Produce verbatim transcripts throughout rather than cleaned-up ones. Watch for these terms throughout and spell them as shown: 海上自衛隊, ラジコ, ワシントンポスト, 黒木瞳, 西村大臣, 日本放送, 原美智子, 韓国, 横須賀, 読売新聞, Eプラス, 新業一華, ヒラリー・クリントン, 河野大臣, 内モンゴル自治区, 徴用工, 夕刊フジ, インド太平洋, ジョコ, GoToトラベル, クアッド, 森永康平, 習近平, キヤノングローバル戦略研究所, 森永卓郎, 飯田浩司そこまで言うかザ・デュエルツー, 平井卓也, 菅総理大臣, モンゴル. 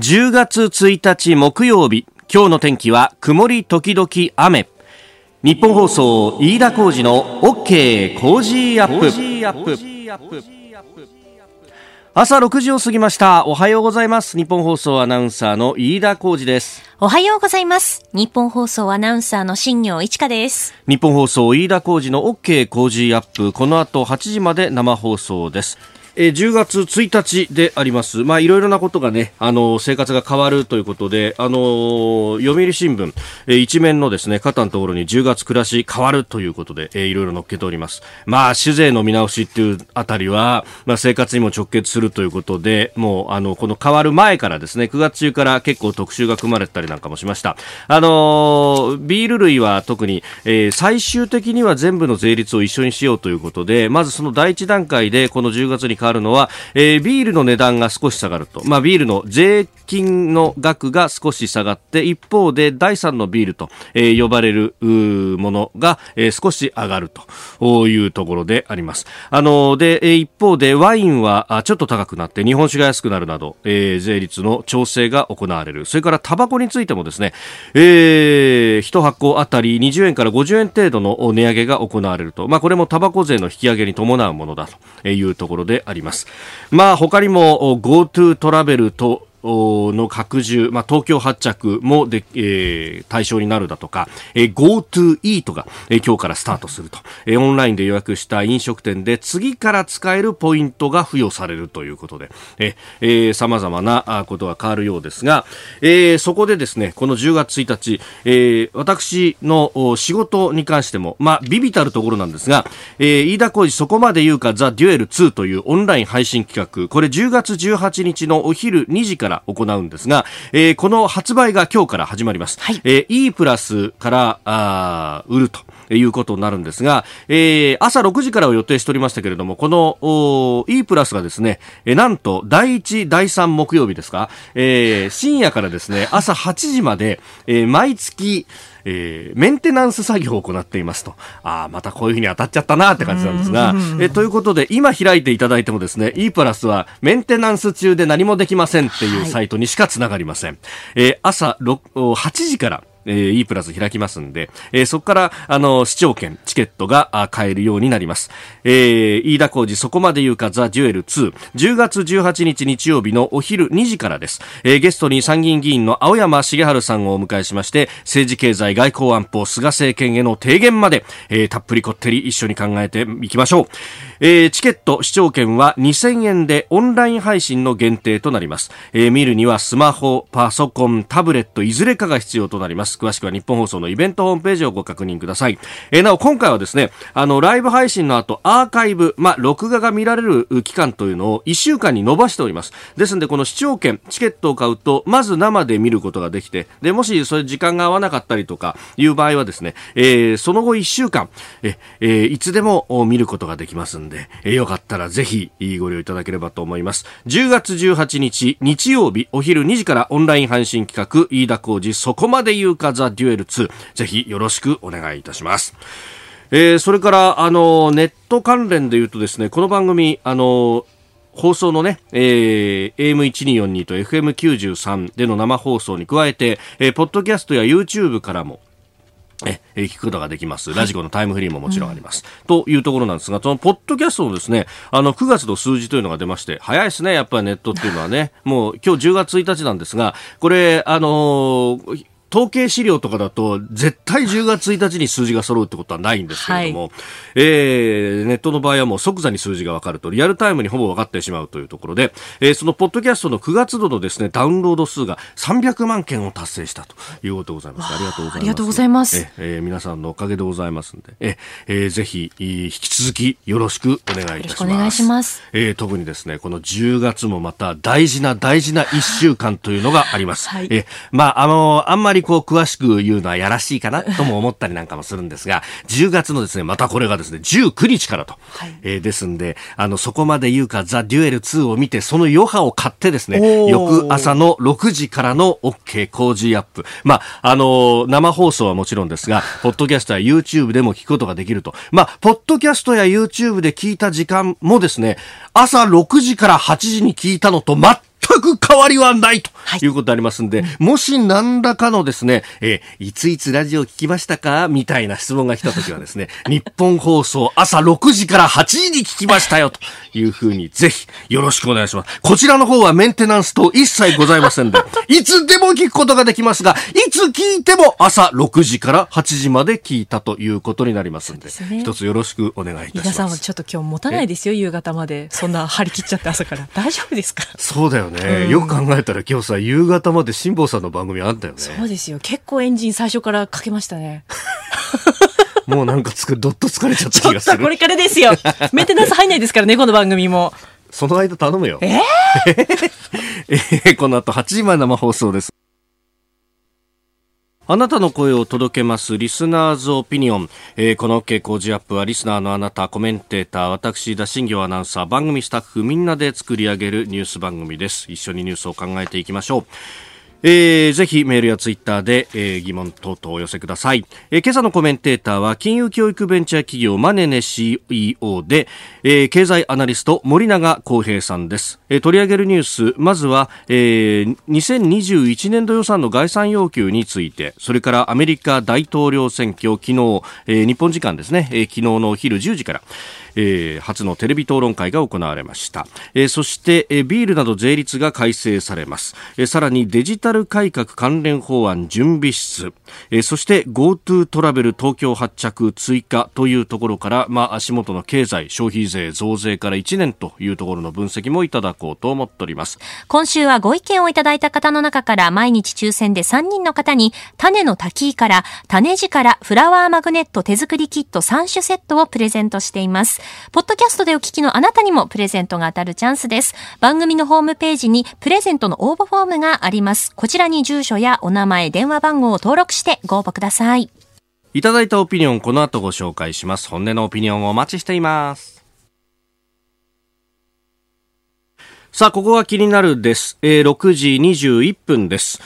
じゅうがつついたち木曜日、今日の天気は曇り時々雨。日本放送飯田浩司の OK コージーアップ。朝ろくじを過ぎました。おはようございます。日本放送アナウンサーの飯田浩司です。おはようございます。日本放送アナウンサーの新業一華です。日本放送飯田浩司の OK 工事アップ。この後はちじまで生放送です。えー、じゅうがつついたちであります。まあいろいろなことがね、あのー、生活が変わるということで、あのー、読売新聞、えー、一面のですね肩のところにじゅうがつ暮らし変わるということで、えー、いろいろ載っけております。まあ酒税の見直しっていうあたりは、まあ生活にも直結するということで、もうあのこの変わる前からですね、くがつ中から結構特集が組まれたりなんかもしました。あのー、ビール類は特に、えー、最終的には全部の税率を一緒にしようということで、まずその第一段階でこのじゅうがつに変わるあるのは、えー、ビールの値段が少し下がると、まあ、ビールの税金の額が少し下がって一方でだいさんのビールと、えー、呼ばれるものが、えー、少し上がるというところであります。あのー、で一方でワインはちょっと高くなって日本酒が安くなるなど、えー、税率の調整が行われる。それからタバコについてもですね、えー、いち箱あたりにじゅうえんからごじゅうえん程度の値上げが行われると、まあ、これもタバコ税の引き上げに伴うものだというところであります。まあ、他にも GoTo トラベルとの拡充、まあ、東京発着もで、えー、対象になるだとか、えー、GoTo イートが、えー、今日からスタートすると、えー、オンラインで予約した飲食店で次から使えるポイントが付与されるということで、えーえー、様々なことが変わるようですが、えー、そこでですね、このじゅうがつついたち、えー、私の仕事に関しても、まあ、ビビたるところなんですが、えー、飯田浩司そこまで言うかザ・デュエルツーというオンライン配信企画、これじゅうがつじゅうはちにちのお昼にじから行うんですが、えー、この発売が今日から始まります。はい。えー、E プラスからあ売るということになるんですが、えー、朝ろくじからを予定しておりましたけれども、この E プラスがですね、えー、なんとだいいち、だいさん木曜日ですか、えー、深夜からですね朝はちじまで、えー、毎月えー、メンテナンス作業を行っていますと。ああ、またこういうふうに当たっちゃったなって感じなんですが、えということで今開いていただいてもですね E プラスはメンテナンス中で何もできませんっていうサイトにしかつながりません、はいえー、朝はちじからえー、E プラス開きますんで、えー、そこから、あのー、視聴券、チケットが買えるようになります。えー、飯田浩司、そこまで言うか、ザ・デュエルツー。じゅうがつじゅうはちにち日曜日のお昼にじからです。えー、ゲストに参議院議員の青山茂春さんをお迎えしまして、政治経済外交安保、菅政権への提言まで、えー、たっぷりこってり一緒に考えていきましょう。えー、チケット、視聴券はにせんえんでオンライン配信の限定となります。えー、見るにはスマホ、パソコン、タブレット、いずれかが必要となります。詳しくは日本放送のイベントホームページをご確認ください。えー、なお今回はですね、あのライブ配信の後アーカイブ、まあ、録画が見られる期間というのをいっしゅうかんに延ばしております。ですのでこの視聴券チケットを買うとまず生で見ることができて、でもしそれ時間が合わなかったりとかいう場合はですね、えー、その後いっしゅうかんえ、えー、いつでも見ることができますので、えー、よかったらぜひご利用いただければと思います。じゅうがつじゅうはちにち日曜日お昼にじからオンライン配信企画飯田浩司そこまで言うかザ・デュエルツー、ぜひよろしくお願いいたします。えー、それからあのネット関連で言うとですね、この番組あの放送のね、えー、エーエムせんにひゃくよんじゅうに と エフエムきゅうじゅうさん での生放送に加えて、えー、ポッドキャストや YouTube からもえ、え、聞くことができます。ラジコのタイムフリーももちろんあります。はい、というところなんですが、そのポッドキャストのですね、あの、くがつの数字というのが出まして、早いですね、やっぱりネットっていうのはね、もう今日じゅうがつついたちなんですが、これ、あのー、統計資料とかだと絶対じゅうがつついたちに数字が揃うってことはないんですけれども、はいえー、ネットの場合はもう即座に数字が分かるとリアルタイムにほぼ分かってしまうというところで、えー、そのポッドキャストのくがつ度のですねダウンロード数がさんびゃくまんけんを達成したということでございます。ありがとうございます。ありがとうございます。えーえー、皆さんのおかげでございますので、えーえー、ぜひ引き続きよろしくお願いいたします。よろしくお願いします。えー、特にですねこのじゅうがつもまた大事な大事ないっしゅうかんというのがあります。はい、えー、まああのー、あんまりこう詳しく言うのはやらしいかなとも思ったりなんかもするんですが、じゅうがつのですねまたこれがですねじゅうくにちからと、はいえー、ですんであのそこまで言うかザ・デュエルツーを見てその余波を買ってですね翌朝のろくじからの OK 工事アップ、まああのー、生放送はもちろんですがポッドキャストや YouTube でも聞くことができると、まあポッドキャストや YouTube で聞いた時間もですね朝ろくじからはちじに聞いたのと全く変わりはないということでありますんで、はい、もし何らかのですね、えー、いついつラジオ聞きましたかみたいな質問が来たときはですね、日本放送朝ろくじからはちじに聞きましたよというふうにぜひよろしくお願いします。こちらの方はメンテナンス等一切ございませんで、いつでも聞くことができますが、いつ聞いても朝ろくじからはちじまで聞いたということになりますんで、一つよろしくお願いいたします。皆さんはちょっと今日持たないですよ、夕方まで。そんな張り切っちゃって朝から。大丈夫ですか？そうだよね。よく考えたら今日さ、夕方まで辛坊さんの番組あったよね。そうですよ。結構エンジン最初からかけましたね。もうなんかつくどっと疲れちゃった気がする。ちょっとこれからですよ。メンテナンス入んないですからね、この番組も。その間頼むよ。えーえー、この後はちじまで生放送です。あなたの声を届けますリスナーズオピニオン、えー、この OK 工事アップはリスナーのあなた、コメンテーター、私田新行アナウンサー、番組スタッフみんなで作り上げるニュース番組です。一緒にニュースを考えていきましょう。えー、ぜひメールやツイッターで、えー、疑問等々お寄せください。えー、今朝のコメンテーターは金融教育ベンチャー企業マネネ シーイーオー で、えー、経済アナリスト森永康平さんです。えー、取り上げるニュース、まずは、えー、にせんにじゅういちねんど予算の概算要求について、それからアメリカ大統領選挙、昨日、えー、日本時間ですね、えー、昨日のお昼じゅうじから、えー、初のテレビ討論会が行われました。えー、そして、えー、ビールなど税率が改正されます。えー、さらにデジタル改革関連法案準備室、えー、そして GoTo トラベル東京発着追加というところから、まあ、足元の経済、消費税増税からいちねんというところの分析もいただこうと思っております。今週はご意見をいただいた方の中から毎日抽選でさんにんの方に種の滝から種字からフラワーマグネット手作りキットさんしゅセットをプレゼントしています。ポッドキャストでお聞きのあなたにもプレゼントが当たるチャンスです。番組のホームページにプレゼントの応募フォームがあります。こちらに住所やお名前、電話番号を登録してご応募ください。いただいたオピニオン、この後ご紹介します。本音のオピニオンをお待ちしています。さあ、ここが気になるです。えー、ろくじにじゅういっぷんです。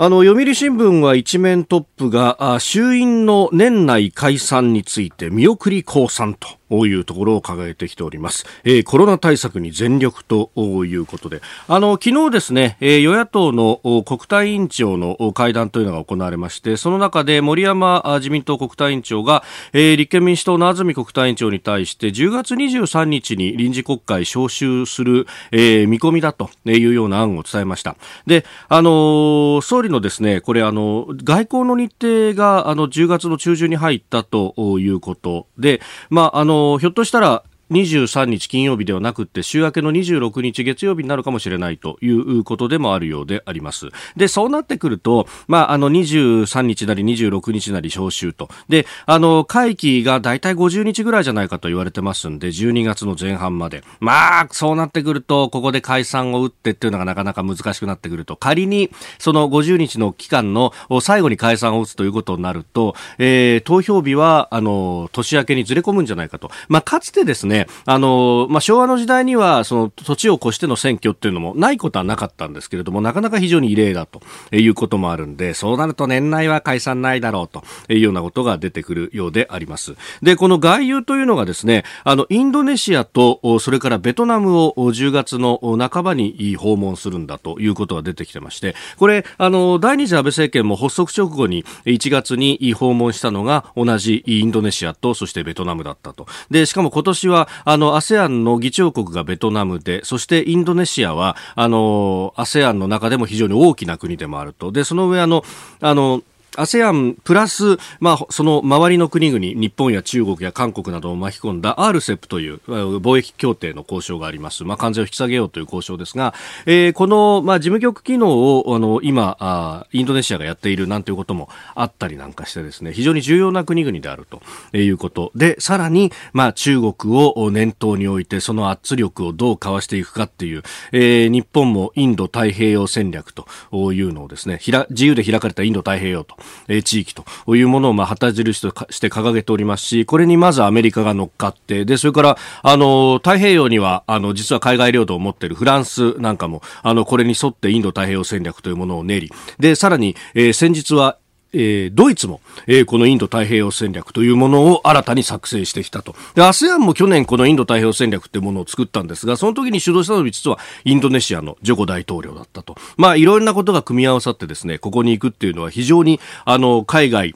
あの読売新聞は一面トップがあ衆院の年内解散について見送り降参というところを掲げてきております。えー、コロナ対策に全力ということで、あの昨日ですね、えー、与野党の国対委員長の会談というのが行われまして、その中で森山自民党国対委員長が、えー、立憲民主党の安住国対委員長に対してじゅうがつにじゅうさんにちに臨時国会召集する、えー、見込みだというような案を伝えました。で、あのー、総理のですね、これあの外交の日程があのじゅうがつの中旬に入ったということで、まあ、あのひょっとしたらにじゅうさんにち金曜日ではなくて週明けのにじゅうろくにち月曜日になるかもしれないということでもあるようであります。でそうなってくると、まあ、あのにじゅうさんにちなりにじゅうろくにちなり召集とで、あの会期がだいたいごじゅうにちぐらいじゃないかと言われてますんで、じゅうにがつの前半まで、まあそうなってくるとここで解散を打ってっていうのがなかなか難しくなってくると、仮にそのごじゅうにちの期間の最後に解散を打つということになると、えー、投票日はあの年明けにずれ込むんじゃないかと、まあ、かつてですね、あのまあ、昭和の時代にはその土地を越しての選挙っていうのもないことはなかったんですけれども、なかなか非常に異例だということもあるんで、そうなると年内は解散ないだろうというようなことが出てくるようであります。でこの外遊というのがですね、あのインドネシアとそれからベトナムをじゅうがつの半ばに訪問するんだということが出てきてまして、これあの第二次安倍政権も発足直後にいちがつに訪問したのが同じインドネシアとそしてベトナムだったと。でしかも今年はあの アセアン の議長国がベトナムで、そしてインドネシアはあの アセアン の中でも非常に大きな国でもあると。でその上あのあのアセアン プラス、まあ、その周りの国々、日本や中国や韓国などを巻き込んだ アールセップ という貿易協定の交渉があります。まあ、関税を引き下げようという交渉ですが、えー、この、まあ、事務局機能をあの今あ、インドネシアがやっているなんていうこともあったりなんかしてですね、非常に重要な国々であるということで、さらに、まあ、中国を念頭に置いてその圧力をどうかわしていくかっていう、えー、日本もインド太平洋戦略というのをですね、ひら自由で開かれたインド太平洋と地域というものをまあ旗印として掲げておりますし、これにまずアメリカが乗っかって、でそれからあの太平洋にはあの実は海外領土を持っているフランスなんかもあのこれに沿ってインド太平洋戦略というものを練り、でさらに、えー、先日はえー、ドイツも、えー、このインド太平洋戦略というものを新たに作成してきたと。で、アセアン も去年このインド太平洋戦略というものを作ったんですが、その時に主導したのは実はインドネシアのジョコ大統領だったと。まあいろんなことが組み合わさってですね、ここに行くっていうのは非常にあの海外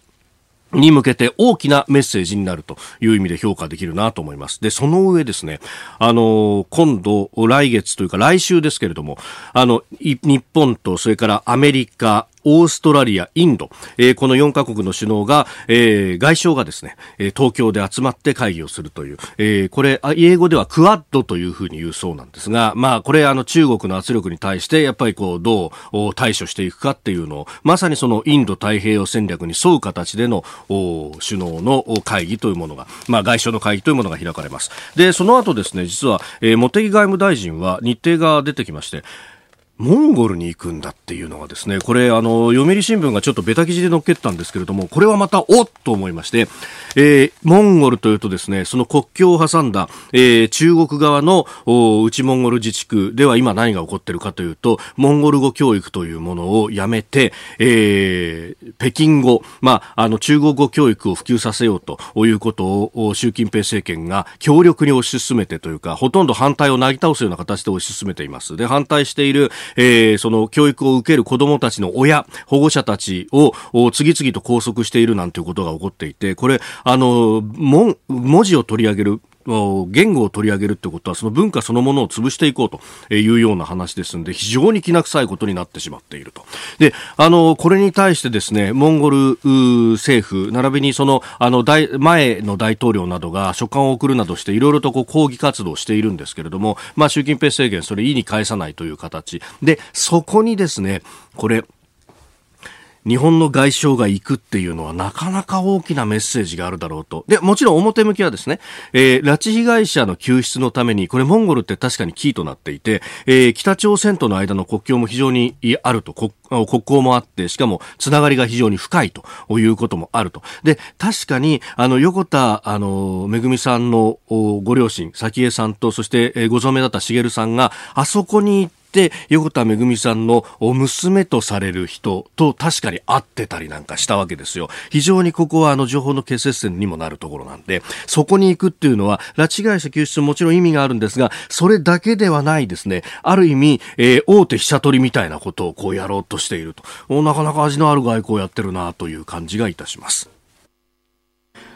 に向けて大きなメッセージになるという意味で評価できるなと思います。で、その上ですね、あの、今度、来月というか来週ですけれども、あの、日本とそれからアメリカ、オーストラリア、インド、えー、このよんカ国の首脳が、えー、外相がですね、えー、東京で集まって会議をするという、えー、これ英語ではクアッドというふうに言うそうなんですが、まあこれあの中国の圧力に対してやっぱりこうどう対処していくかっていうのをまさにそのインド太平洋戦略に沿う形での首脳の会議というものが、まあ外相の会議というものが開かれます。で、その後ですね、実は、えー、茂木外務大臣は日程が出てきまして。モンゴルに行くんだっていうのがですね、これあの読売新聞がちょっとベタ記事で載っけたんですけれども、これはまたおっと思いまして、えー、モンゴルというとですね、その国境を挟んだ、えー、中国側の内モンゴル自治区では今何が起こっているかというと、モンゴル語教育というものをやめて、えー、北京語、まあ、あの中国語教育を普及させようということを習近平政権が強力に推し進めてというか、ほとんど反対をなぎ倒すような形で推し進めています。で、反対しているえー、その教育を受ける子どもたちの親、保護者たちを次々と拘束しているなんていうことが起こっていて、これあの文字を取り上げる、言語を取り上げるってことはその文化そのものを潰していこうというような話ですので、非常にきな臭いことになってしまっていると。で、あのこれに対してですね、モンゴル政府並びにそのあの大前の大統領などが書簡を送るなどしていろいろとこう抗議活動をしているんですけれども、まあ習近平政権それ意に返さないという形で、そこにですね、これ日本の外相が行くっていうのはなかなか大きなメッセージがあるだろうと。で、もちろん表向きはですね、えー、拉致被害者の救出のために、これモンゴルって確かにキーとなっていて、えー、北朝鮮との間の国境も非常にあると、国交もあって、しかもつながりが非常に深いということもあると。で、確かに、あの、横田、あの、めぐみさんのご両親、早紀江さんと、そしてご存命だった茂さんが、あそこに行って、で、横田めぐみさんの娘とされる人と確かに会ってたりなんかしたわけですよ。非常にここはあの情報の決接点にもなるところなんで、そこに行くっていうのは拉致被害者救出ももちろん意味があるんですが、それだけではないですね。ある意味、えー、大手飛車取りみたいなことをこうやろうとしていると。なかなか味のある外交をやってるなという感じがいたします。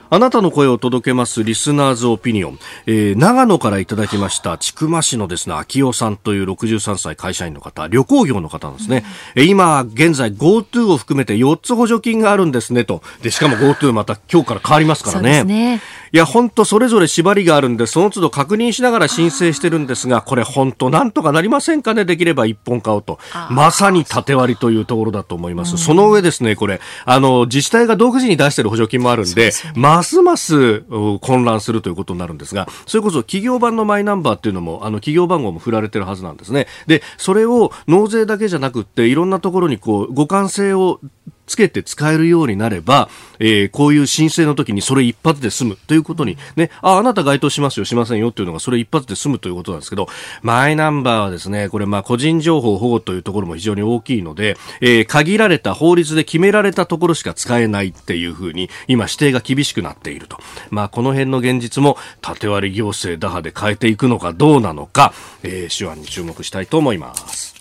あなたの声を届けますリスナーズオピニオン、えー、長野からいただきました。千曲市のですね、秋代さんというろくじゅうさんさい会社員の方、旅行業の方なんですね、うん、今現在 GoTo を含めてよっつ補助金があるんですねと。で、しかも GoTo また今日から変わりますからね。そうですね。いや本当それぞれ縛りがあるんで、その都度確認しながら申請してるんですが、これ本当なんとかなりませんかね。できれば一本化をと、まさに縦割りというところだと思います、うん、その上ですね、これあの自治体が独自に出してる補助金もあるんで、ますます混乱するということになるんですが、それこそ企業版のマイナンバーっていうのも、あの企業番号も振られてるはずなんですね。で、それを納税だけじゃなくっていろんなところにこう互換性をつけて使えるようになれば、えー、こういう申請の時にそれ一発で済むということにね、あ、あなた該当しますよ、しませんよっていうのがそれ一発で済むということなんですけど、マイナンバーはですね、これまあ個人情報保護というところも非常に大きいので、えー、限られた法律で決められたところしか使えないっていうふうに今指定が厳しくなっていると。まあこの辺の現実も縦割り行政打破で変えていくのかどうなのか、えー、手腕に注目したいと思います。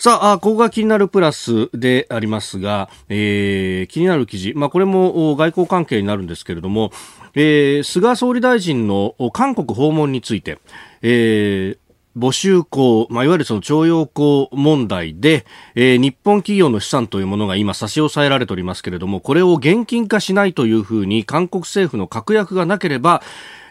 さあ、ここが気になるプラスでありますが、えー、気になる記事、まあ、これも外交関係になるんですけれども、えー、菅総理大臣の韓国訪問について、えー募集校、まあ、いわゆるその徴用工問題で、えー、日本企業の資産というものが今差し押さえられておりますけれども、これを現金化しないというふうに韓国政府の確約がなければ、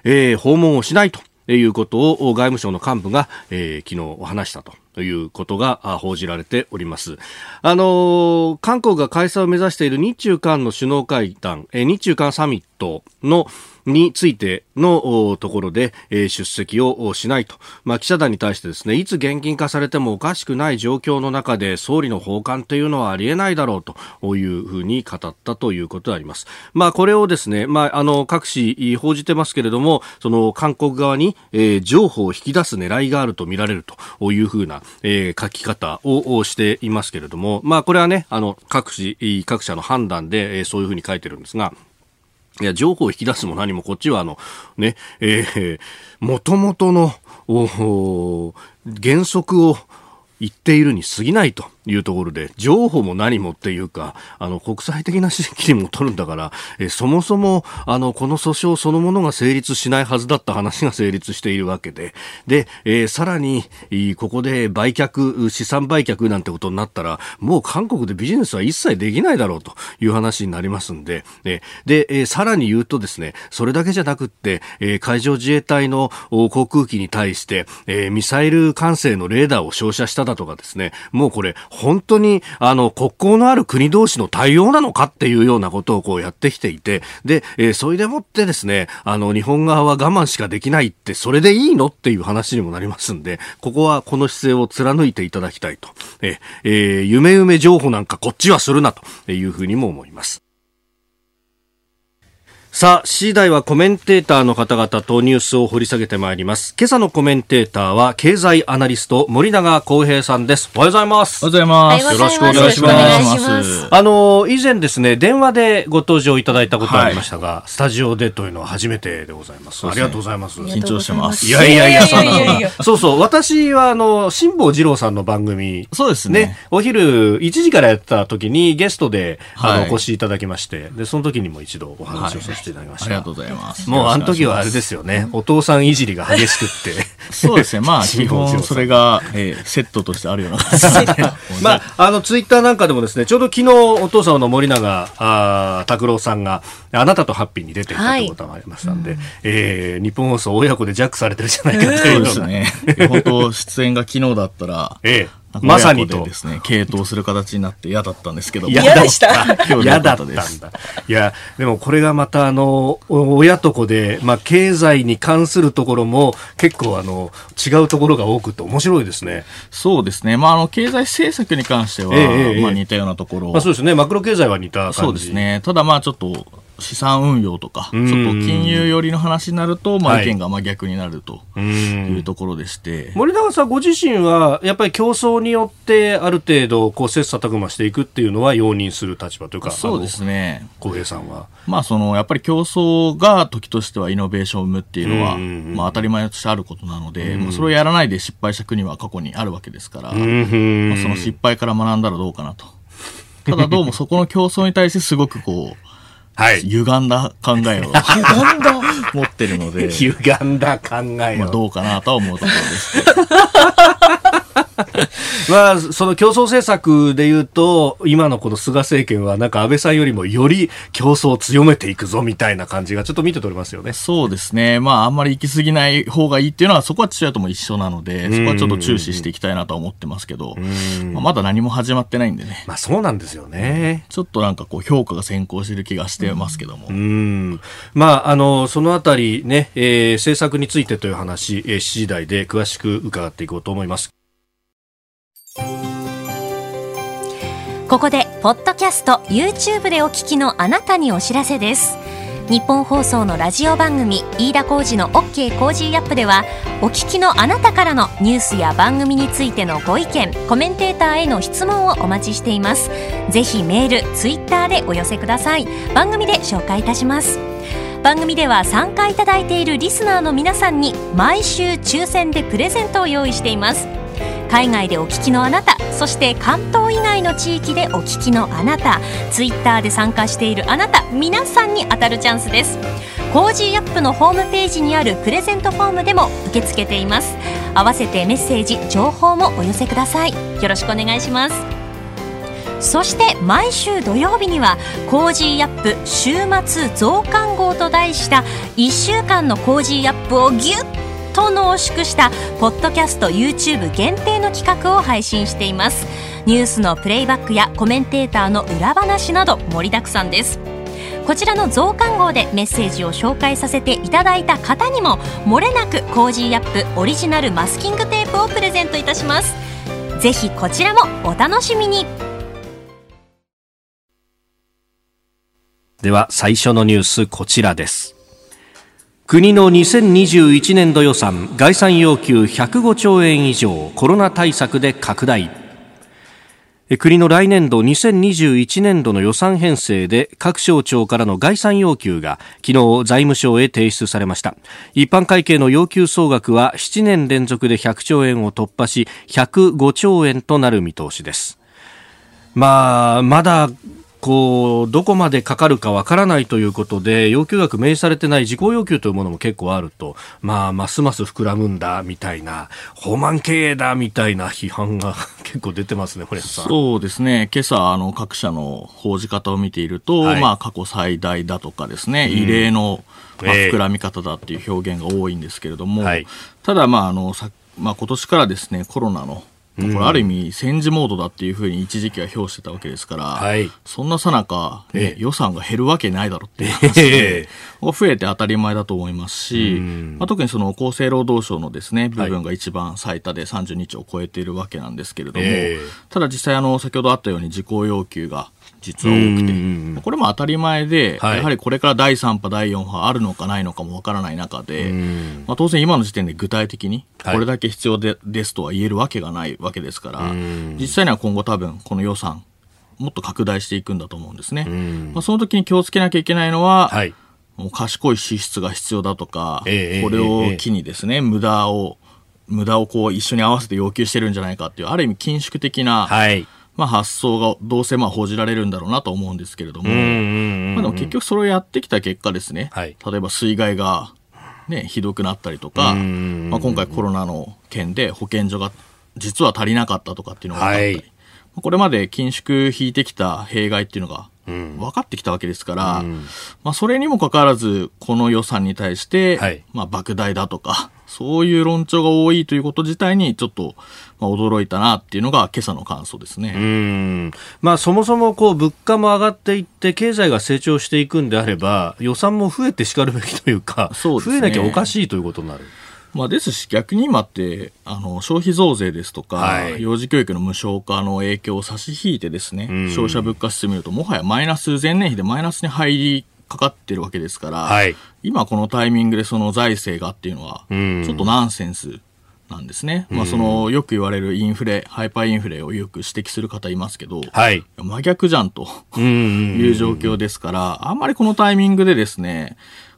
えー、訪問をしないということを外務省の幹部が、えー、昨日話したと。ということが報じられております。あの、韓国が開催を目指している日中韓の首脳会談、日中韓サミットのについてのところで出席をしないと、まあ、記者団に対してですね、いつ現金化されてもおかしくない状況の中で総理の訪韓というのはありえないだろうというふうに語ったということであります。まあ、これをですね、まあ、あの各紙報じてますけれども、その韓国側に、えー、譲歩を引き出す狙いがあると見られるというふうな、えー、書き方をしていますけれども、まあ、これはね、あの各紙各社の判断で、えー、そういうふうに書いてるんですが、いや、情報を引き出すも何も、こっちはあのね、えー、元々の原則を言っているに過ぎないというところで、譲歩も何もっていうか、あの国際的な地域にも取るんだから、えそもそもあのこの訴訟そのものが成立しないはずだった話が成立しているわけで、で、えー、さらにここで売却、資産売却なんてことになったら、もう韓国でビジネスは一切できないだろうという話になりますんで、えで、えー、さらに言うとですね、それだけじゃなくって、えー、海上自衛隊の航空機に対して、えー、ミサイル艦勢のレーダーを照射しただとかですね、もうこれ本当にあの国交のある国同士の対応なのかっていうようなことをこうやってきていて、で、えー、それでもってですね、あの日本側は我慢しかできないって、それでいいのっていう話にもなりますんで、ここはこの姿勢を貫いていただきたいと、えー、えー、夢夢情報なんかこっちはするなというふうにも思います。さあ、しちじだいはコメンテーターの方々とニュースを掘り下げてまいります。今朝のコメンテーターは経済アナリスト森永康平さんです。おはようございます。おはようございます。よろしくお願いします。あの以前ですね、電話でご登場いただいたことありましたが、はい、スタジオでというのは初めてでございます。そうですね、ありがとうございます。緊張してます。いやいやいや、そんな。そうそう、私はあの辛坊治郎さんの番組、そうですね。ね、お昼いちじからやった時にゲストで、はい、あのお越しいただきまして、でその時にも一度お話をさせて。はい、ありがとうございます。もうあの時はあれですよね、お父さんいじりが激しくってそうですね、まあ基本それが、えー、セットとしてあるような、まあ、あのツイッターなんかでもですね、ちょうど昨日お父さんの森永卓郎さんがあなたとハッピーに出ていたということがありましたので、はい、えー、日本放送親子でジャックされてるじゃないかというような、えー、そうですね本当出演が昨日だったら、えーまさにとですね、継投する形になって嫌だったんですけど、嫌でした。嫌だったんだ。いや、でもこれがまたあの親と子で、まあ経済に関するところも結構あの違うところが多くて面白いですね。そうですね。まああの経済政策に関しては、ええ、まあ似たようなところ。まあそうですね。マクロ経済は似た感じ。そうですね。ただまあちょっと。資産運用とかちょっと金融寄りの話になると、まあ、意見がまあ逆になるというところでして、はい、森永さんご自身はやっぱり競争によってある程度こう切磋琢磨していくっていうのは容認する立場というか、そうですね、康平さんは、まあ、そのやっぱり競争が時としてはイノベーションを生むっていうのは、まあ、当たり前としてあることなので、まあ、それをやらないで失敗した国は過去にあるわけですから、まあ、その失敗から学んだらどうかなと。ただどうもそこの競争に対してすごくこうはい、歪んだ考えを持ってるので歪んだ考えを、まあ、どうかなとは思うところですまあその競争政策でいうと今のこの菅政権はなんか安倍さんよりもより競争を強めていくぞみたいな感じがちょっと見て取れますよね。そうですね、まああんまり行き過ぎない方がいいっていうのはそこは父親とも一緒なので、そこはちょっと注視していきたいなとは思ってますけど、まあ、まだ何も始まってないんでね。まあそうなんですよね。ちょっとなんかこう評価が先行してる気がしてますけども、うん、まああのそのあたりね、えー、政策についてという話、えー、しちじ台で詳しく伺っていこうと思います。ここでポッドキャスト YouTube でお聞きのあなたにお知らせです。日本放送のラジオ番組飯田浩司の OK コージーアップでは、お聞きのあなたからのニュースや番組についてのご意見、コメンテーターへの質問をお待ちしています。ぜひメール、ツイッターでお寄せください。番組で紹介いたします。番組では参加いただいているリスナーの皆さんに毎週抽選でプレゼントを用意しています。海外でお聞きのあなた、そして関東以外の地域でお聞きのあなた、ツイッターで参加しているあなた、皆さんに当たるチャンスです。コージーアップのホームページにあるプレゼントフォームでも受け付けています。合わせてメッセージ、情報もお寄せください。よろしくお願いします。そして毎週土曜日にはコージーアップ週末増刊号と題したいっしゅうかんのコージーアップをギュッと濃縮したポッドキャスト YouTube 限定の企画を配信しています。ニュースのプレイバックやコメンテーターの裏話など盛りだくさんです。こちらの増刊号でメッセージを紹介させていただいた方にも漏れなくコージーアップオリジナルマスキングテープをプレゼントいたします。ぜひこちらもお楽しみに。では最初のニュース、こちらです。国のにせんにじゅういちねん度予算概算要求ひゃくごちょうえん以上、コロナ対策で拡大。国の来年度にせんにじゅういちねん度の予算編成で各省庁からの概算要求が昨日財務省へ提出されました。一般会計の要求総額はななねん連続でひゃくちょうえんを突破し、ひゃくごちょうえんとなる見通しです。まあまだこうどこまでかかるかわからないということで、要求額明示されてない事項要求というものも結構あると、まあますます膨らむんだみたいな、放満経営だみたいな批判が結構出てますね、堀さん。そうですね、今朝あの各社の報じ方を見ていると、はい、まあ、過去最大だとかですね、うん、異例の、まあ、膨らみ方だっていう表現が多いんですけれども、えーはい、ただまああのさ、まあ、今年からですね、コロナのこれある意味戦時モードだっていうふうに一時期は評してたわけですから、はい、そんなさなか予算が減るわけないだろうっていう話、えー、増えて当たり前だと思いますし、まあ、特にその厚生労働省のですね部分が一番最多でさんじゅうにちょうを超えているわけなんですけれども、えー、ただ実際あの先ほどあったように事項要求が実は多くて、これも当たり前で、はい、やはりこれからだいさん波だいよん波あるのかないのかもわからない中で、まあ、当然今の時点で具体的にこれだけ必要 で,、はい、ですとは言えるわけがないわけですから、実際には今後多分この予算もっと拡大していくんだと思うんですね。まあ、その時に気をつけなきゃいけないのは、はい、もう賢い支出が必要だとか、えー、これを機にですね、えー、無駄を無駄をこう一緒に合わせて要求してるんじゃないかっていう、ある意味緊縮的な、はい、まあ、発想がどうせまあ報じられるんだろうなと思うんですけれども、まあ、でも結局それをやってきた結果ですね、はい、例えば水害が、ね、ひどくなったりとか、まあ、今回コロナの件で保健所が実は足りなかったとかっていうのがあったり、はい、これまで緊縮引いてきた弊害っていうのが分かってきたわけですから、まあ、それにもかかわらずこの予算に対して、はい、まあ、莫大だとかそういう論調が多いということ自体にちょっと驚いたなっていうのが今朝の感想ですね。うーん、まあ、そもそもこう物価も上がっていって経済が成長していくんであれば予算も増えてしかるべきというか、そうですね、増えなきゃおかしいということになる。まあ、ですし逆に今ってあの消費増税ですとか、はい、幼児教育の無償化の影響を差し引いてですね、消費者物価指数見るともはやマイナス、前年比でマイナスに入りかかってるわけですから、はい、今このタイミングでその財政がっていうのはちょっとナンセンスなんですね。まあ、そのよく言われるインフレ、ハイパーインフレをよく指摘する方いますけど、はい、真逆じゃんという状況ですから、あんまりこのタイミングでですね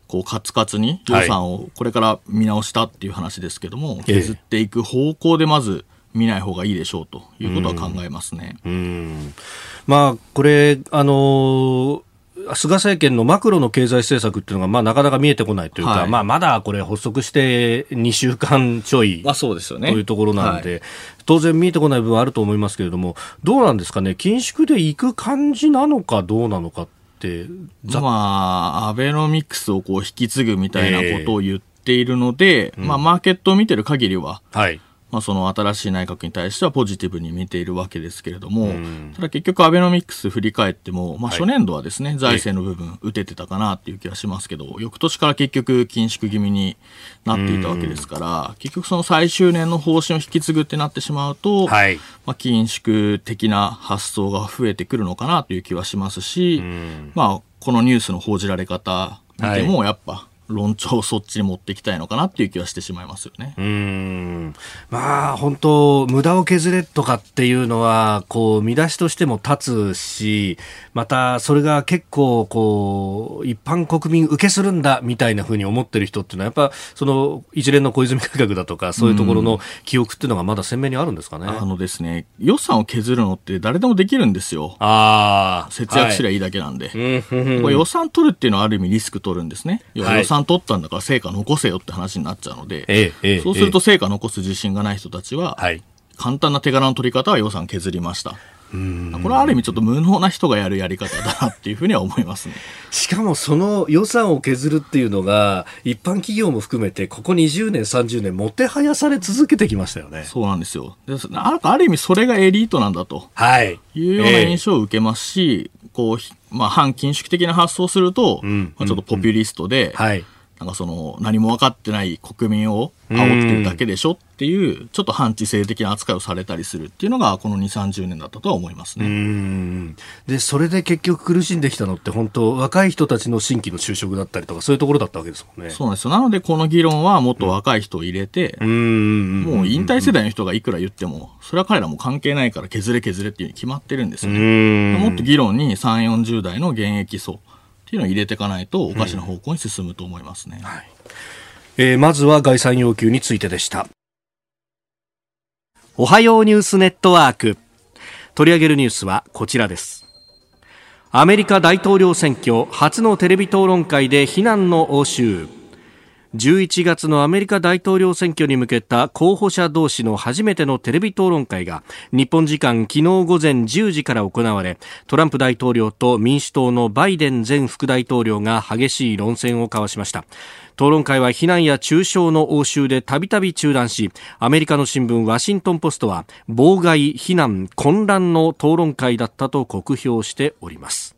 こうカツカツに予算をこれから見直したっていう話ですけども、はい、削っていく方向でまず見ない方がいいでしょうということは考えますね。うんうん、まあ、これあのー菅政権のマクロの経済政策っていうのが、まあ、なかなか見えてこないというか、はい、まあ、まだこれ発足してにしゅうかんちょいというところなんで、まあそうですよね。はい、当然見えてこない部分あると思いますけれども、どうなんですかね、緊縮でいく感じなのかどうなのかって、まあ、アベノミクスをこう引き継ぐみたいなことを言っているので、えーうん、まあ、マーケットを見てる限りは、はい、まあ、その新しい内閣に対してはポジティブに見ているわけですけれども、うん、ただ結局アベノミクス振り返っても、まあ、初年度はですね、はい、財政の部分打ててたかなっていう気がしますけど、翌年から結局緊縮気味になっていたわけですから、うん、結局その最終年の方針を引き継ぐってなってしまうと、はい、まあ、緊縮的な発想が増えてくるのかなという気はしますし、うん、まあ、このニュースの報じられ方見てもやっぱ、はい、論調をそっちに持っていきたいのかなっていう気はしてしまいますよね。うーん、まあ、本当無駄を削れとかっていうのはこう見出しとしても立つし、またそれが結構こう一般国民受けするんだみたいな風に思ってる人っていうのはやっぱその一連の小泉改革だとかそういうところの記憶っていうのがまだ鮮明にあるんですかね。あのですね、予算を削るのって誰でもできるんですよ。あ、節約すりゃいいだけなんで、はい、これ予算取るっていうのはある意味リスク取るんですね。予算取ったんだから成果残せよって話になっちゃうので、ええ、そうすると成果残す自信がない人たちは、ええ、簡単な手柄の取り方は予算削りました。うん、これはある意味ちょっと無能な人がやるやり方だなっていうふうには思いますね。しかもその予算を削るっていうのが一般企業も含めてここにじゅうねんさんじゅうねんもてはやされ続けてきましたよね。そうなんですよ。で、なんかある意味それがエリートなんだというような印象を受けますし、ええ、こう、まあ、反緊縮的な発想をすると、うんまあ、ちょっとポピュリストで、うんはい、なんかその何も分かってない国民を煽ってるだけでしょっていう、うん、ちょっと反知性的な扱いをされたりするっていうのがこのにじゅう、さんじゅうねんだったとは思いますね。うんでそれで結局苦しんできたのって本当若い人たちの新規の就職だったりとかそういうところだったわけですもんね。そうなんですよ。なのでこの議論はもっと若い人を入れて、うん、もう引退世代の人がいくら言ってもそれは彼らも関係ないから削れ削れっていうに決まってるんですよね。うんもっと議論にさんじゅう、よんじゅうだいの現役層っていうのを入れていかないとおかしな方向に進むと思いますね、うんはいえー、まずは概算要求についてでした。おはようニュースネットワーク、取り上げるニュースはこちらです。アメリカ大統領選挙初のテレビ討論会で非難の応酬。じゅういちがつのアメリカ大統領選挙に向けた候補者同士の初めてのテレビ討論会が日本時間昨日午前じゅうじから行われ、トランプ大統領と民主党のバイデン前副大統領が激しい論戦を交わしました。討論会は非難や中傷の応酬でたびたび中断し、アメリカの新聞ワシントンポストは妨害、非難、混乱の討論会だったと酷評しております。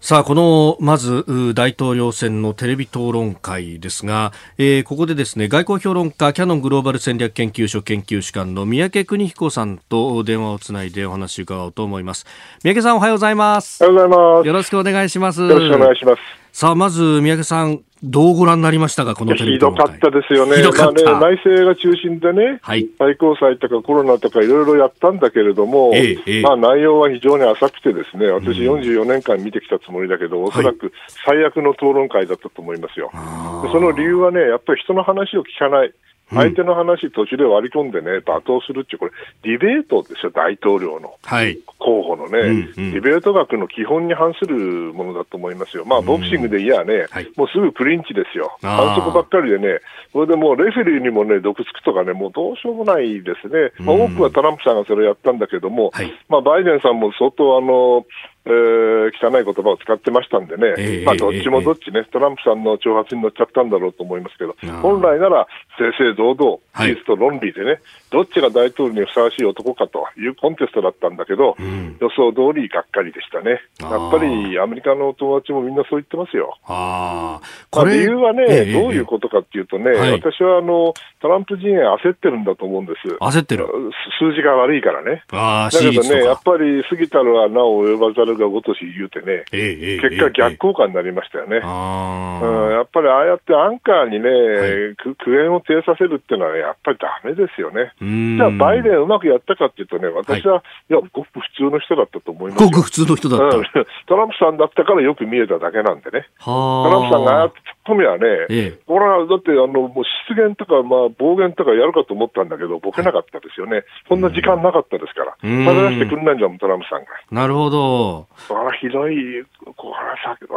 さあこのまず大統領選のテレビ討論会ですが、えー、ここでですね外交評論家キヤノングローバル戦略研究所研究主幹の三宅邦彦さんと電話をつないでお話を伺おうと思います。三宅さんおはようございます。おはようございます。よろしくお願いします。よろしくお願いします。さあまず三宅さんどうご覧になりましたか。このテレビ討論会ひどかったですよ ね, ひどかった、まあ、ね内政が中心でね、はい、最高裁とかコロナとかいろいろやったんだけれども、ええええまあ、内容は非常に浅くてですね私よんじゅうよねんかん見てきたつもりだけど、うん、おそらく最悪の討論会だったと思いますよ、はい、その理由はねやっぱり人の話を聞かない相手の話途中で割り込んでね罵倒するっていうこれディベートですよ大統領の、はい、候補のね、うんうん、ディベート学の基本に反するものだと思いますよ。まあボクシングでいやね、うん、もうすぐクリンチですよ、はい、反則ばっかりでねそれでもうレフェリーにもね毒つくとかねもうどうしようもないですね、まあ、多くはトランプさんがそれをやったんだけども、はいまあ、バイデンさんも相当あのえー、汚い言葉を使ってましたんでね、えーまあ、どっちもどっちね、えー、トランプさんの挑発に乗っちゃったんだろうと思いますけど本来なら正々堂々、はい、事実と論理でねどっちが大統領にふさわしい男かというコンテストだったんだけど、うん、予想通りがっかりでしたね。やっぱりアメリカの友達もみんなそう言ってますよ。あこれ、まあ、理由はね、えー、どういうことかっていうとね、えー、私はあのトランプ陣営焦ってるんだと思うんです。焦ってる数字が悪いからね。あだけどねやっぱり過ぎたるはなお及ばざるごとし言うてね、ええ、結果逆効果になりましたよね、ええあうん、やっぱりああやってアンカーにね、はい、苦言を呈させるっていうのは、ね、やっぱりダメですよね。じゃあバイデンうまくやったかっていうとね私は、はい、いやごく普通の人だったと思いますよ。ごく普通の人だった、うん、トランプさんだったからよく見えただけなんでねはトランプさんがああやって突っ込みはね、ええ、俺はだってあのもう失言とか、まあ、暴言とかやるかと思ったんだけどボケなかったですよね、はい、そんな時間なかったですから探してくれないんじゃんトランプさんが。なるほどあひどいこ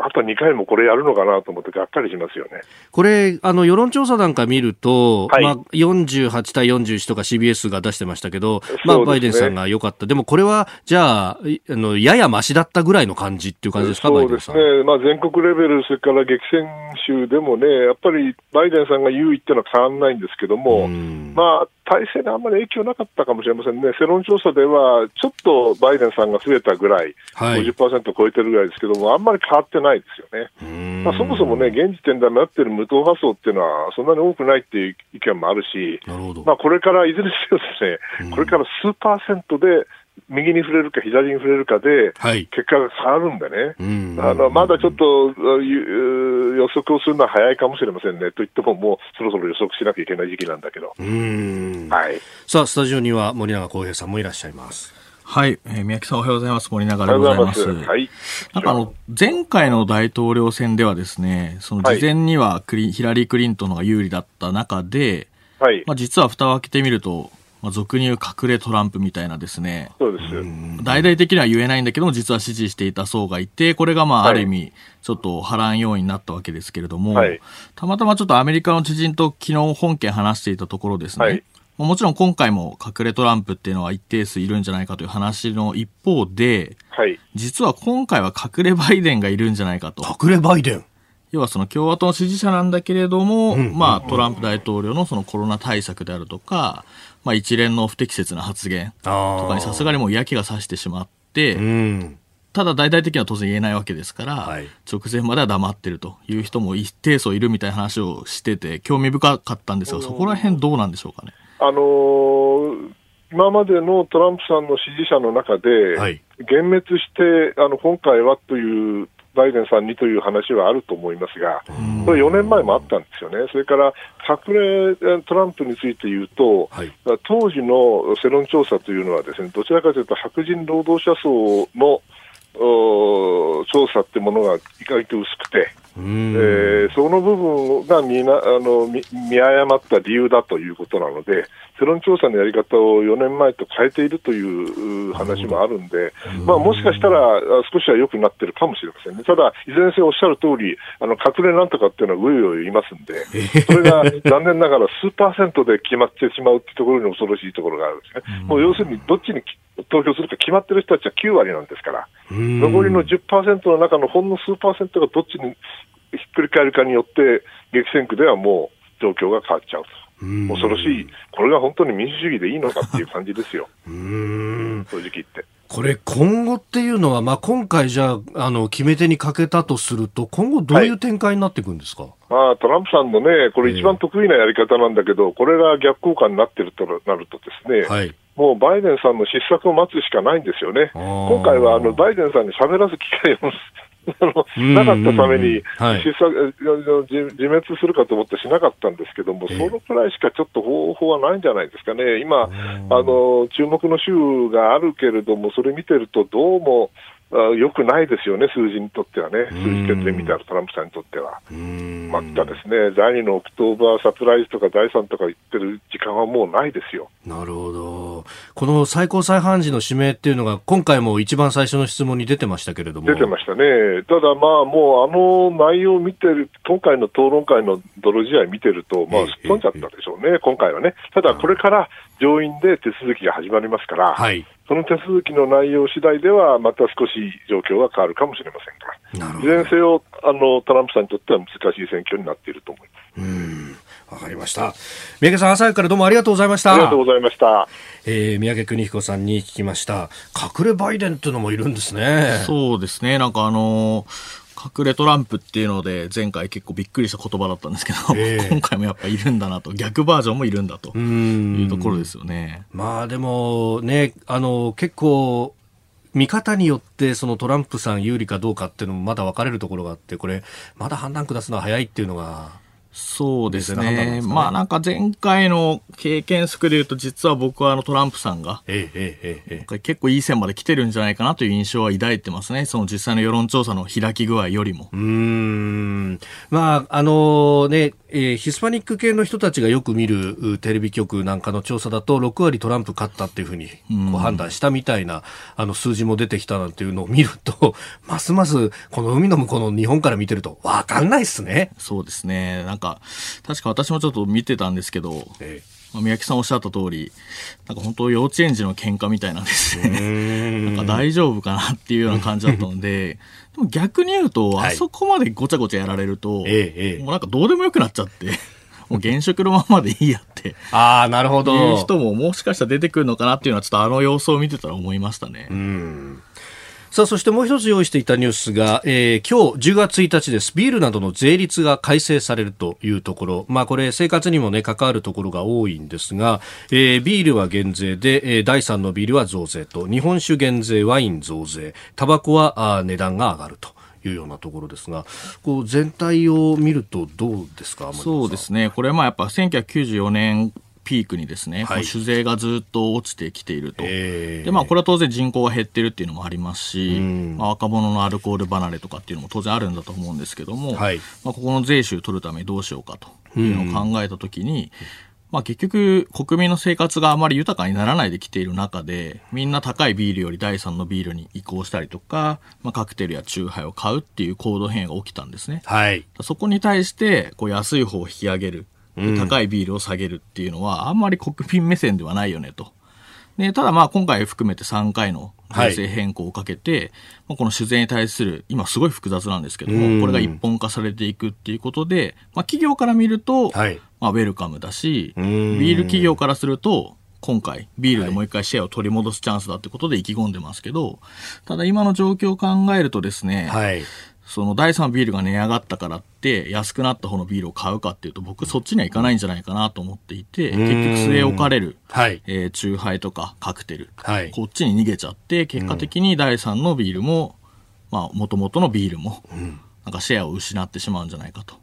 あとにかいもこれやるのかなと思ってがっかりしますよね。これあの世論調査なんか見ると、はいまあ、よんじゅうはちたいよんじゅういちとか シービーエス が出してましたけど、まあ、バイデンさんが良かった。でもこれはじゃあ、 あのややマシだったぐらいの感じっていう感じですか。そうですね、バイデンさん、まあ、全国レベルそれから激戦州でもねやっぱりバイデンさんが優位ってのは変わらないんですけどもまあ体制があんまり影響なかったかもしれませんね。世論調査ではちょっとバイデンさんが増えたぐらい、はい、ごじゅっパーセント 超えてるぐらいですけどもあんまり変わってないですよね。うん、まあ、そもそもね現時点でなってる無党派層っていうのはそんなに多くないっていう意見もあるしなるほど、まあ、これからいずれにせよですねこれから数パーセントで右に触れるか左に触れるかで結果が変わるんでね、はい、あのまだちょっと予測をするのは早いかもしれませんねといってももうそろそろ予測しなきゃいけない時期なんだけどうん、はい、さあスタジオには森永康平さんもいらっしゃいます。はい、えー、宮城さんおはようございます。森永でございます。はい、なんかあの前回の大統領選ではですねその事前にはクリ、はい、ヒラリー・クリントンの方が有利だった中で、はいまあ、実は蓋を開けてみるとまあ、俗に言う隠れトランプみたいなですねそうです大々的には言えないんだけども実は支持していた層がいてこれがまあある意味ちょっと波乱要因になったわけですけれども、はい、たまたまちょっとアメリカの知人と昨日本件話していたところですね、はい、もちろん今回も隠れトランプっていうのは一定数いるんじゃないかという話の一方で、はい、実は今回は隠れバイデンがいるんじゃないかと。隠れバイデン要はその共和党の支持者なんだけれども、うんまあ、トランプ大統領のそのコロナ対策であるとか、まあ、一連の不適切な発言とかにさすがにもう嫌気がさしてしまっって、うん、ただ大々的には当然言えないわけですから、はい、直前までは黙ってるという人も一定数いるみたいな話をしてて興味深かったんですが、そこら辺どうなんでしょうかね。あのー、今までのトランプさんの支持者の中で、はい、幻滅してあの今回はというバイデンさんにという話はあると思いますが、これよねんまえもあったんですよね。それから隠れトランプについて言うと、はい、当時の世論調査というのはですね、どちらかというと白人労働者層の調査ってものが意外と薄くて、うんえー、その部分がみなあの 見, 見誤った理由だということなので、世論調査のやり方をよねんまえと変えているという話もあるんで、まあ、もしかしたら少しは良くなってるかもしれませんね。ただいずれにせよおっしゃる通り、あの隠れなんとかっていうのはうようよ言いますんで、それが残念ながら数パーセントで決まってしまうっていうところに恐ろしいところがあるんですね。もう要するにどっちに投票するか決まってる人たちはきゅうわりなんですから、残りの じゅっパーセント の中のほんの数パーセントがどっちにひっくり返るかによって激戦区ではもう状況が変わっちゃうと、うん恐ろしい。これが本当に民主主義でいいのかっていう感じですようーん正直言って、これ今後っていうのは、まあ、今回じゃあ、 あの決め手に欠けたとすると今後どういう展開になっていくんですか。はい、まあ、トランプさんのねこれ一番得意なやり方なんだけど、えー、これが逆効果になってるとなるとですね、はいもうバイデンさんの失策を待つしかないんですよね。今回はあのバイデンさんに喋らす機会をなかったために失策、自滅するかと思ってしなかったんですけども、そのくらいしかちょっと方法はないんじゃないですかね。今あの注目の州があるけれども、それ見てるとどうも良くないですよね、数字にとってはね、数字決定みたいなトランプさんにとっては。まあ、たですね、だいにのオクトーバーサプライズとかだいさんとか言ってる時間はもうないですよ。なるほど。この最高裁判事の指名っていうのが今回も一番最初の質問に出てましたけれども、出てましたね。ただまあもうあの内容を見てる、今回の討論会の泥試合見てると、まあすっ飛んじゃったでしょうね、今回はね。ただこれから上院で手続きが始まりますから、はい、その手続きの内容次第ではまた少し状況が変わるかもしれませんから、いずれにせよあのトランプさんにとっては難しい選挙になっていると思います。うんわかりました。三宅さん朝早くからどうもありがとうございました。ありがとうございました。えー、三宅邦彦さんに聞きました。隠れバイデンというのもいるんですね。そうですね、なんかあの隠れトランプっていうので前回結構びっくりした言葉だったんですけど、えー、今回もやっぱいるんだなと、逆バージョンもいるんだというところですよね。まあでもねあの結構見方によってそのトランプさん有利かどうかっていうのもまだ分かれるところがあって、これまだ判断下すのは早いっていうのがそうですね。まあなんか前回の経験則でいうと、実は僕はあのトランプさんが結構いい線まで来てるんじゃないかなという印象は抱いてますね。その実際の世論調査の開き具合よりも。うーんまああのね、えー、ヒスパニック系の人たちがよく見るテレビ局なんかの調査だとろくわりトランプ勝ったっていうふうにこう判断したみたいなあの数字も出てきたなんていうのを見ると、ますますこの海の向こうの日本から見てるとわかんないっすね。そうですね。なんか確か私もちょっと見てたんですけど、ええ、宮城さんおっしゃった通り、なんか本当幼稚園児の喧嘩みたいなんですね。なんか大丈夫かなっていうような感じだったのででも逆に言うと、はい、あそこまでごちゃごちゃやられると、ええ、もうなんかどうでもよくなっちゃってもう現職のままでいいやってあーなるほどいう人ももしかしたら出てくるのかなっていうのはちょっとあの様子を見てたら思いましたね。うん。さあそしてもう一つ用意していたニュースが、えー、今日じゅうがつついたちです。ビールなどの税率が改正されるというところ、まあこれ生活にもね関わるところが多いんですが、えー、ビールは減税で、えー、だいさんのビールは増税と、日本酒減税、ワイン増税、タバコはあ値段が上がるというようなところですが、こう全体を見るとどうですか。そうですね、これはまあやっぱせんきゅうひゃくきゅうじゅうよねんピークにですね、はい、酒税がずっと落ちてきていると、えーでまあ、これは当然人口が減ってるっていうのもありますし、うんまあ、若者のアルコール離れとかっていうのも当然あるんだと思うんですけども、はいまあ、ここの税収取るためにどうしようかというのを考えたときに、うんまあ、結局国民の生活があまり豊かにならないできている中で、みんな高いビールよりだいさんのビールに移行したりとか、まあ、カクテルやチューハイを買うっていう行動変化が起きたんですね、はい、そこに対してこう安い方を引き上げる、高いビールを下げるっていうのはあんまり国民目線ではないよねと。でただまあ今回含めてさんかいの税制変更をかけて、はい、この酒税に対する今すごい複雑なんですけども、これが一本化されていくっていうことで、まあ、企業から見ると、はいまあ、ウェルカムだし、ビール企業からすると今回ビールでもう一回シェアを取り戻すチャンスだということで意気込んでますけど、ただ今の状況を考えるとですね、はい、そのだいさんビールが値上がったからって安くなった方のビールを買うかっていうと、僕そっちにはいかないんじゃないかなと思っていて、結局据え置かれる、はいえー、チューハイとかカクテル、はい、こっちに逃げちゃって、結果的にだいさんのビールも、まあ、元々のビールも、うんなんかシェアを失ってしまうんじゃないかと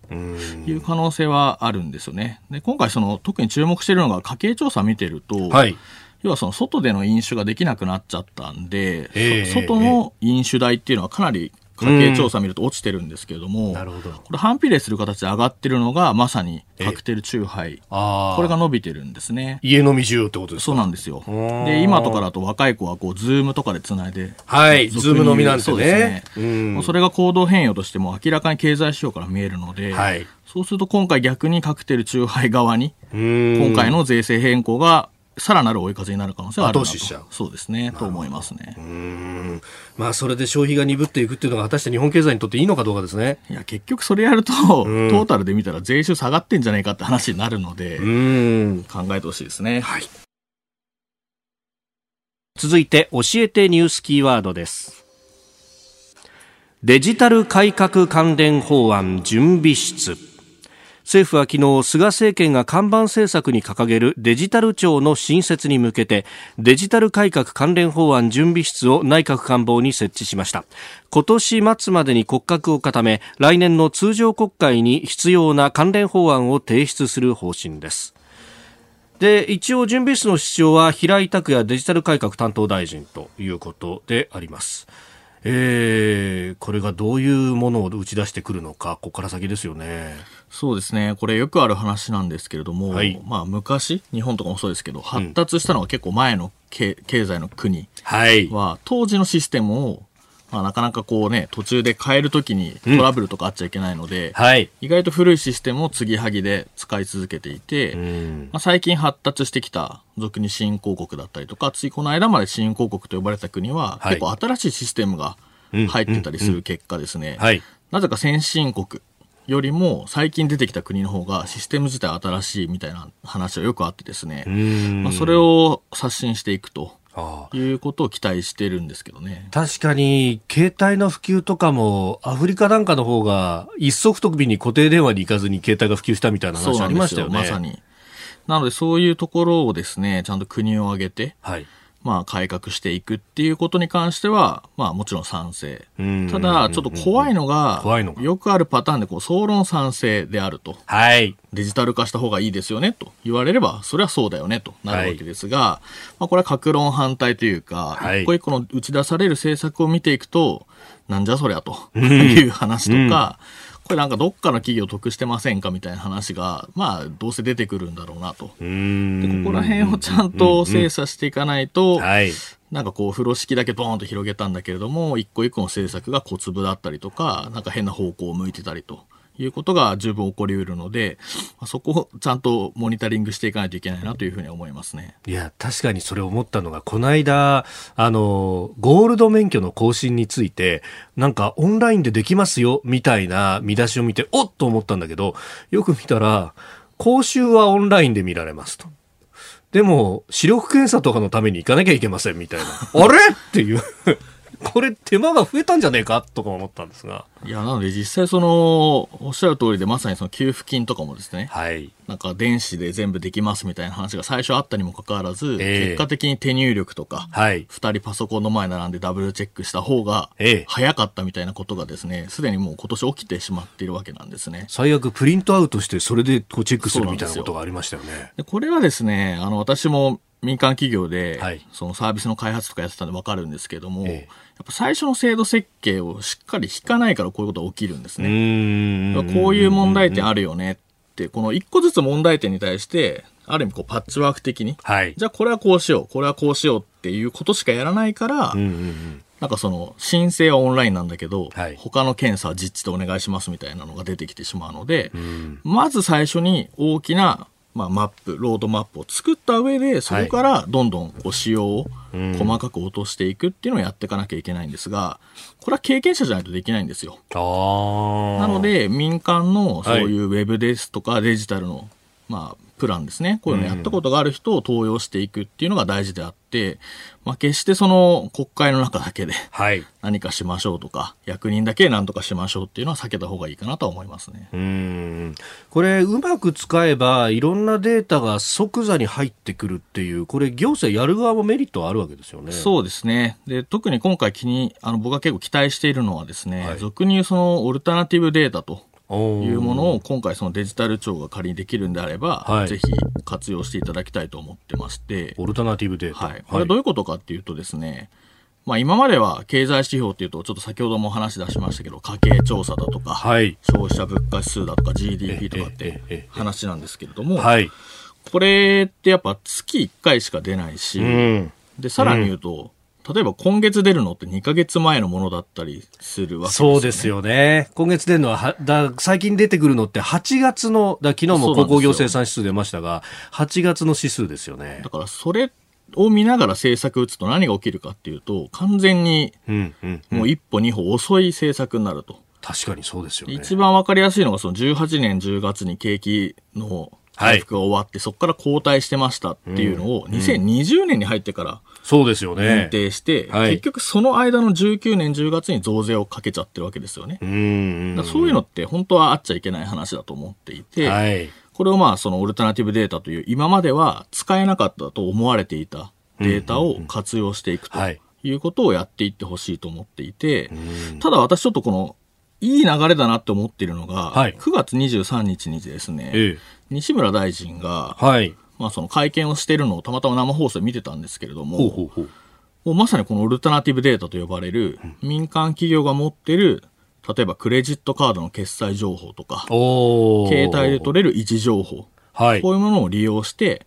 いう可能性はあるんですよね。で今回その特に注目しているのが家計調査見てると、はい、要はその外での飲酒ができなくなっちゃったんで、えー、外の飲酒代っていうのはかなり家計調査見ると落ちてるんですけれども、なるほど、これ反比例する形で上がってるのがまさにカクテルチューハイ、これが伸びてるんですね。家飲み需要ってことですか。そうなんですよ。で今とかだと若い子はこうズームとかでつないで、はい、ズーム飲みなんてね、そうですね、うん、もうそれが行動変容としても明らかに経済指標から見えるので、はい、そうすると今回逆にカクテルチューハイ側に今回の税制変更がさらなる追い風になる可能性はあるなと。後押ししちゃう。そうですね、と思いますね。うーん、まあ、それで消費が鈍っていくっていうのが果たして日本経済にとっていいのかどうかですね。いや結局それやると、うん、トータルで見たら税収下がってんじゃないかって話になるので、うーん、考えてほしいですね、はい、続いて教えてニュースキーワードです。デジタル改革関連法案準備室。政府は昨日、菅政権が看板政策に掲げるデジタル庁の新設に向けて、デジタル改革関連法案準備室を内閣官房に設置しました。今年末までに骨格を固め、来年の通常国会に必要な関連法案を提出する方針です。で、一応準備室の室長は平井卓也デジタル改革担当大臣ということであります。えー、これがどういうものを打ち出してくるのか、ここから先ですよね。そうですね、これよくある話なんですけれども、はいまあ、昔日本とかもそうですけど、発達したのが結構前のけ、うん、経済の国は当時のシステムを、まあ、なかなかこう、ね、途中で変えるときにトラブルとかあっちゃいけないので、うんはい、意外と古いシステムを継ぎはぎで使い続けていて、うんまあ、最近発達してきた俗に新興国だったりとか、ついこの間まで新興国と呼ばれた国は、はい、結構新しいシステムが入ってたりする結果ですね、うんうんうんはい、なぜか先進国よりも最近出てきた国の方がシステム自体新しいみたいな話はよくあってですね、うん、まあ、それを刷新していくということを期待してるんですけどね。確かに携帯の普及とかもアフリカなんかの方が一足飛びに固定電話に行かずに携帯が普及したみたいな話ありましたよね。そうなんですよ、まさに。なのでそういうところをですね、ちゃんと国を挙げて、はいまあ、改革していくっていうことに関しては、まあ、もちろん賛成。ただちょっと怖いのが、よくあるパターンでこう総論賛成であると、はい、デジタル化した方がいいですよねと言われれば、それはそうだよねとなるわけですが、はいまあ、これは各論反対というか、はい、一個一個の打ち出される政策を見ていくと、なんじゃそりゃという話とか、うんこれなんかどっかの企業得してませんかみたいな話が、まあ、どうせ出てくるんだろうなと。うーんでここら辺をちゃんと精査していかないと、はい、なんかこう風呂敷だけボーンと広げたんだけれども、一個一個の政策が小粒だったりとか、なんか変な方向を向いてたりということが十分起こりうるので、そこをちゃんとモニタリングしていかないといけないなというふうに思いますね。いや確かにそれ思ったのが、この間あのゴールド免許の更新について、なんかオンラインでできますよみたいな見出しを見て、おっと思ったんだけど、よく見たら講習はオンラインで見られますと、でも視力検査とかのために行かなきゃいけませんみたいなあれっていうこれ手間が増えたんじゃねえかとか思ったんですが、いやなので実際そのおっしゃる通りで、まさにその給付金とかもですね、はい、なんか電子で全部できますみたいな話が最初あったにもかかわらず、えー、結果的に手入力とか、はい、ふたりパソコンの前並んでダブルチェックした方が早かったみたいなことがですね、すでにもう今年起きてしまっているわけなんですね。最悪プリントアウトしてそれでこうチェックするみたいなことがありましたよね。でこれはですね、あの私も民間企業で、はい、そのサービスの開発とかやってたんで分かるんですけども、ええ、やっぱ最初の制度設計をしっかり引かないからこういうことが起きるんですね。うーんこういう問題点あるよねって、この一個ずつ問題点に対して、ある意味こうパッチワーク的に、はい、じゃあこれはこうしよう、これはこうしようっていうことしかやらないから、うんうんうんなんかその申請はオンラインなんだけど、はい、他の検査は実地でお願いしますみたいなのが出てきてしまうので、うんまず最初に大きなまあ、マップロードマップを作った上で、そこからどんどんこう仕様を細かく落としていくっていうのをやっていかなきゃいけないんですが、これは経験者じゃないとできないんですよ。あなので民間のそういうウェブですとかデジタルのまあプランですね。こういうのやったことがある人を登用していくっていうのが大事であって、まあ、決してその国会の中だけで何かしましょうとか、はい、役人だけ何とかしましょうっていうのは避けた方がいいかなとは思いますね。うーん、これうまく使えばいろんなデータが即座に入ってくるっていう、これ行政やる側もメリットはあるわけですよね。そうですね。で、特に今回気にあの僕が結構期待しているのはですね、はい、俗に言うそのオルタナティブデータというものを今回そのデジタル庁が仮にできるんであれば、はい、ぜひ活用していただきたいと思ってまして。オルタナティブデータ、はい、これどういうことかっていうとですね、まあ、今までは経済指標っていうとちょっと先ほども話出しましたけど家計調査だとか、はい、消費者物価指数だとか ジーディーピー とかって話なんですけれども、はい、これってやっぱ月いっかいしか出ないし、うん、でさらに言うと、うん、例えば今月出るのってにかげつまえのものだったりするわけですよね。そうですよね。今月出るのは、はだ最近出てくるのってはちがつの、だ昨日も鉱工業生産指数出ましたが、はちがつの指数ですよね。だからそれを見ながら政策打つと何が起きるかっていうと、完全にもう一歩二歩遅い政策になると。確かにそうですよね。一番わかりやすいのがそのじゅうはちねんじゅうがつに景気の回復が終わって、はい、そこから後退してましたっていうのをにせんにじゅうねんに入ってから認定して、ね、はい、結局その間のじゅうきゅうねんじゅうがつに増税をかけちゃってるわけですよね。うん、だそういうのって本当はあっちゃいけない話だと思っていて、はい、これをまあそのオルタナティブデータという今までは使えなかったと思われていたデータを活用していくということをやっていってほしいと思っていて、ただ私ちょっとこのいい流れだなって思っているのが、はい、くがつにじゅうさんにちにですね、ええ、西村大臣が、はい、まあ、その会見をしているのをたまたま生放送で見てたんですけれども、ほうほうほう、もうまさにこのオルタナティブデータと呼ばれる民間企業が持っている例えばクレジットカードの決済情報とか携帯で取れる位置情報、はい、こういうものを利用して、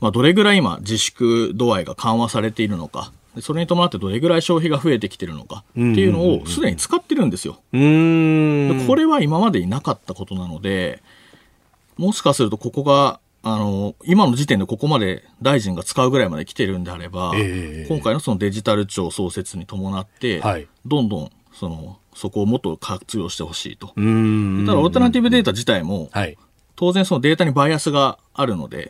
まあ、どれぐらい今自粛度合いが緩和されているのか、それに伴ってどれぐらい消費が増えてきてるのかっていうのをすでに使ってるんですよ。うーん、これは今までになかったことなので、もしかするとここがあの今の時点でここまで大臣が使うぐらいまで来てるんであれば、えー、今回のそのデジタル庁創設に伴って、はい、どんどんそのそこをもっと活用してほしいと。うーん、ただオルタナティブデータ自体も、はい、当然そのデータにバイアスがあるので、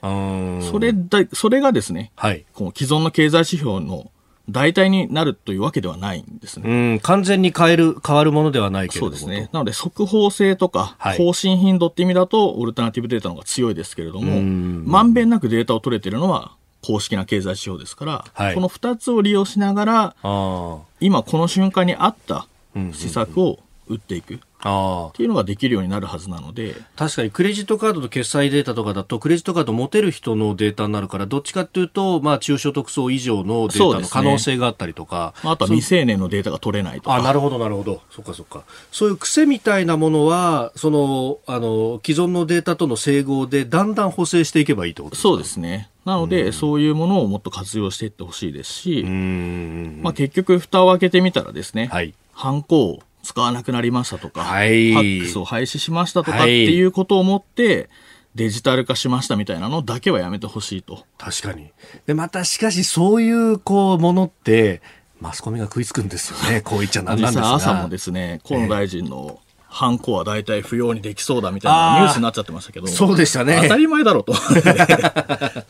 それだ、それがですね、はい、この既存の経済指標の代替になるというわけではないんですね。うん、完全に変える、変わるものではないけれども。そうですね。なので速報性とか、はい、更新頻度って意味だとオルタナティブデータの方が強いですけれども、まんべんなくデータを取れているのは公式な経済指標ですから、はい、このふたつを利用しながら、あ、今この瞬間に合った施策を打っていく。うんうんうん、あっていうのができるようになるはずなので。確かにクレジットカードと決済データとかだとクレジットカード持てる人のデータになるから、どっちかというと、まあ、中所得層以上のデータの可能性があったりとか、ね、あとは未成年のデータが取れないとか。あ、なるほどなるほど、そっかそっか。そういう癖みたいなものはそのあの既存のデータとの整合でだんだん補正していけばいいってことですか。そうですね。なので、うん、そういうものをもっと活用していってほしいですし、うん、まあ、結局蓋を開けてみたらですね、はい、ハンコを使わなくなりましたとか、はい、ファックスを廃止しましたとかっていうことをもって、はい、デジタル化しましたみたいなのだけはやめてほしいと。確かに。で、またしかしそういうこうものってマスコミが食いつくんですよね。こう言っちゃなんなんですが、朝もですね、河野大臣のハンコは大体不要にできそうだみたいなニュースになっちゃってましたけど、そうでしたね。当たり前だろうと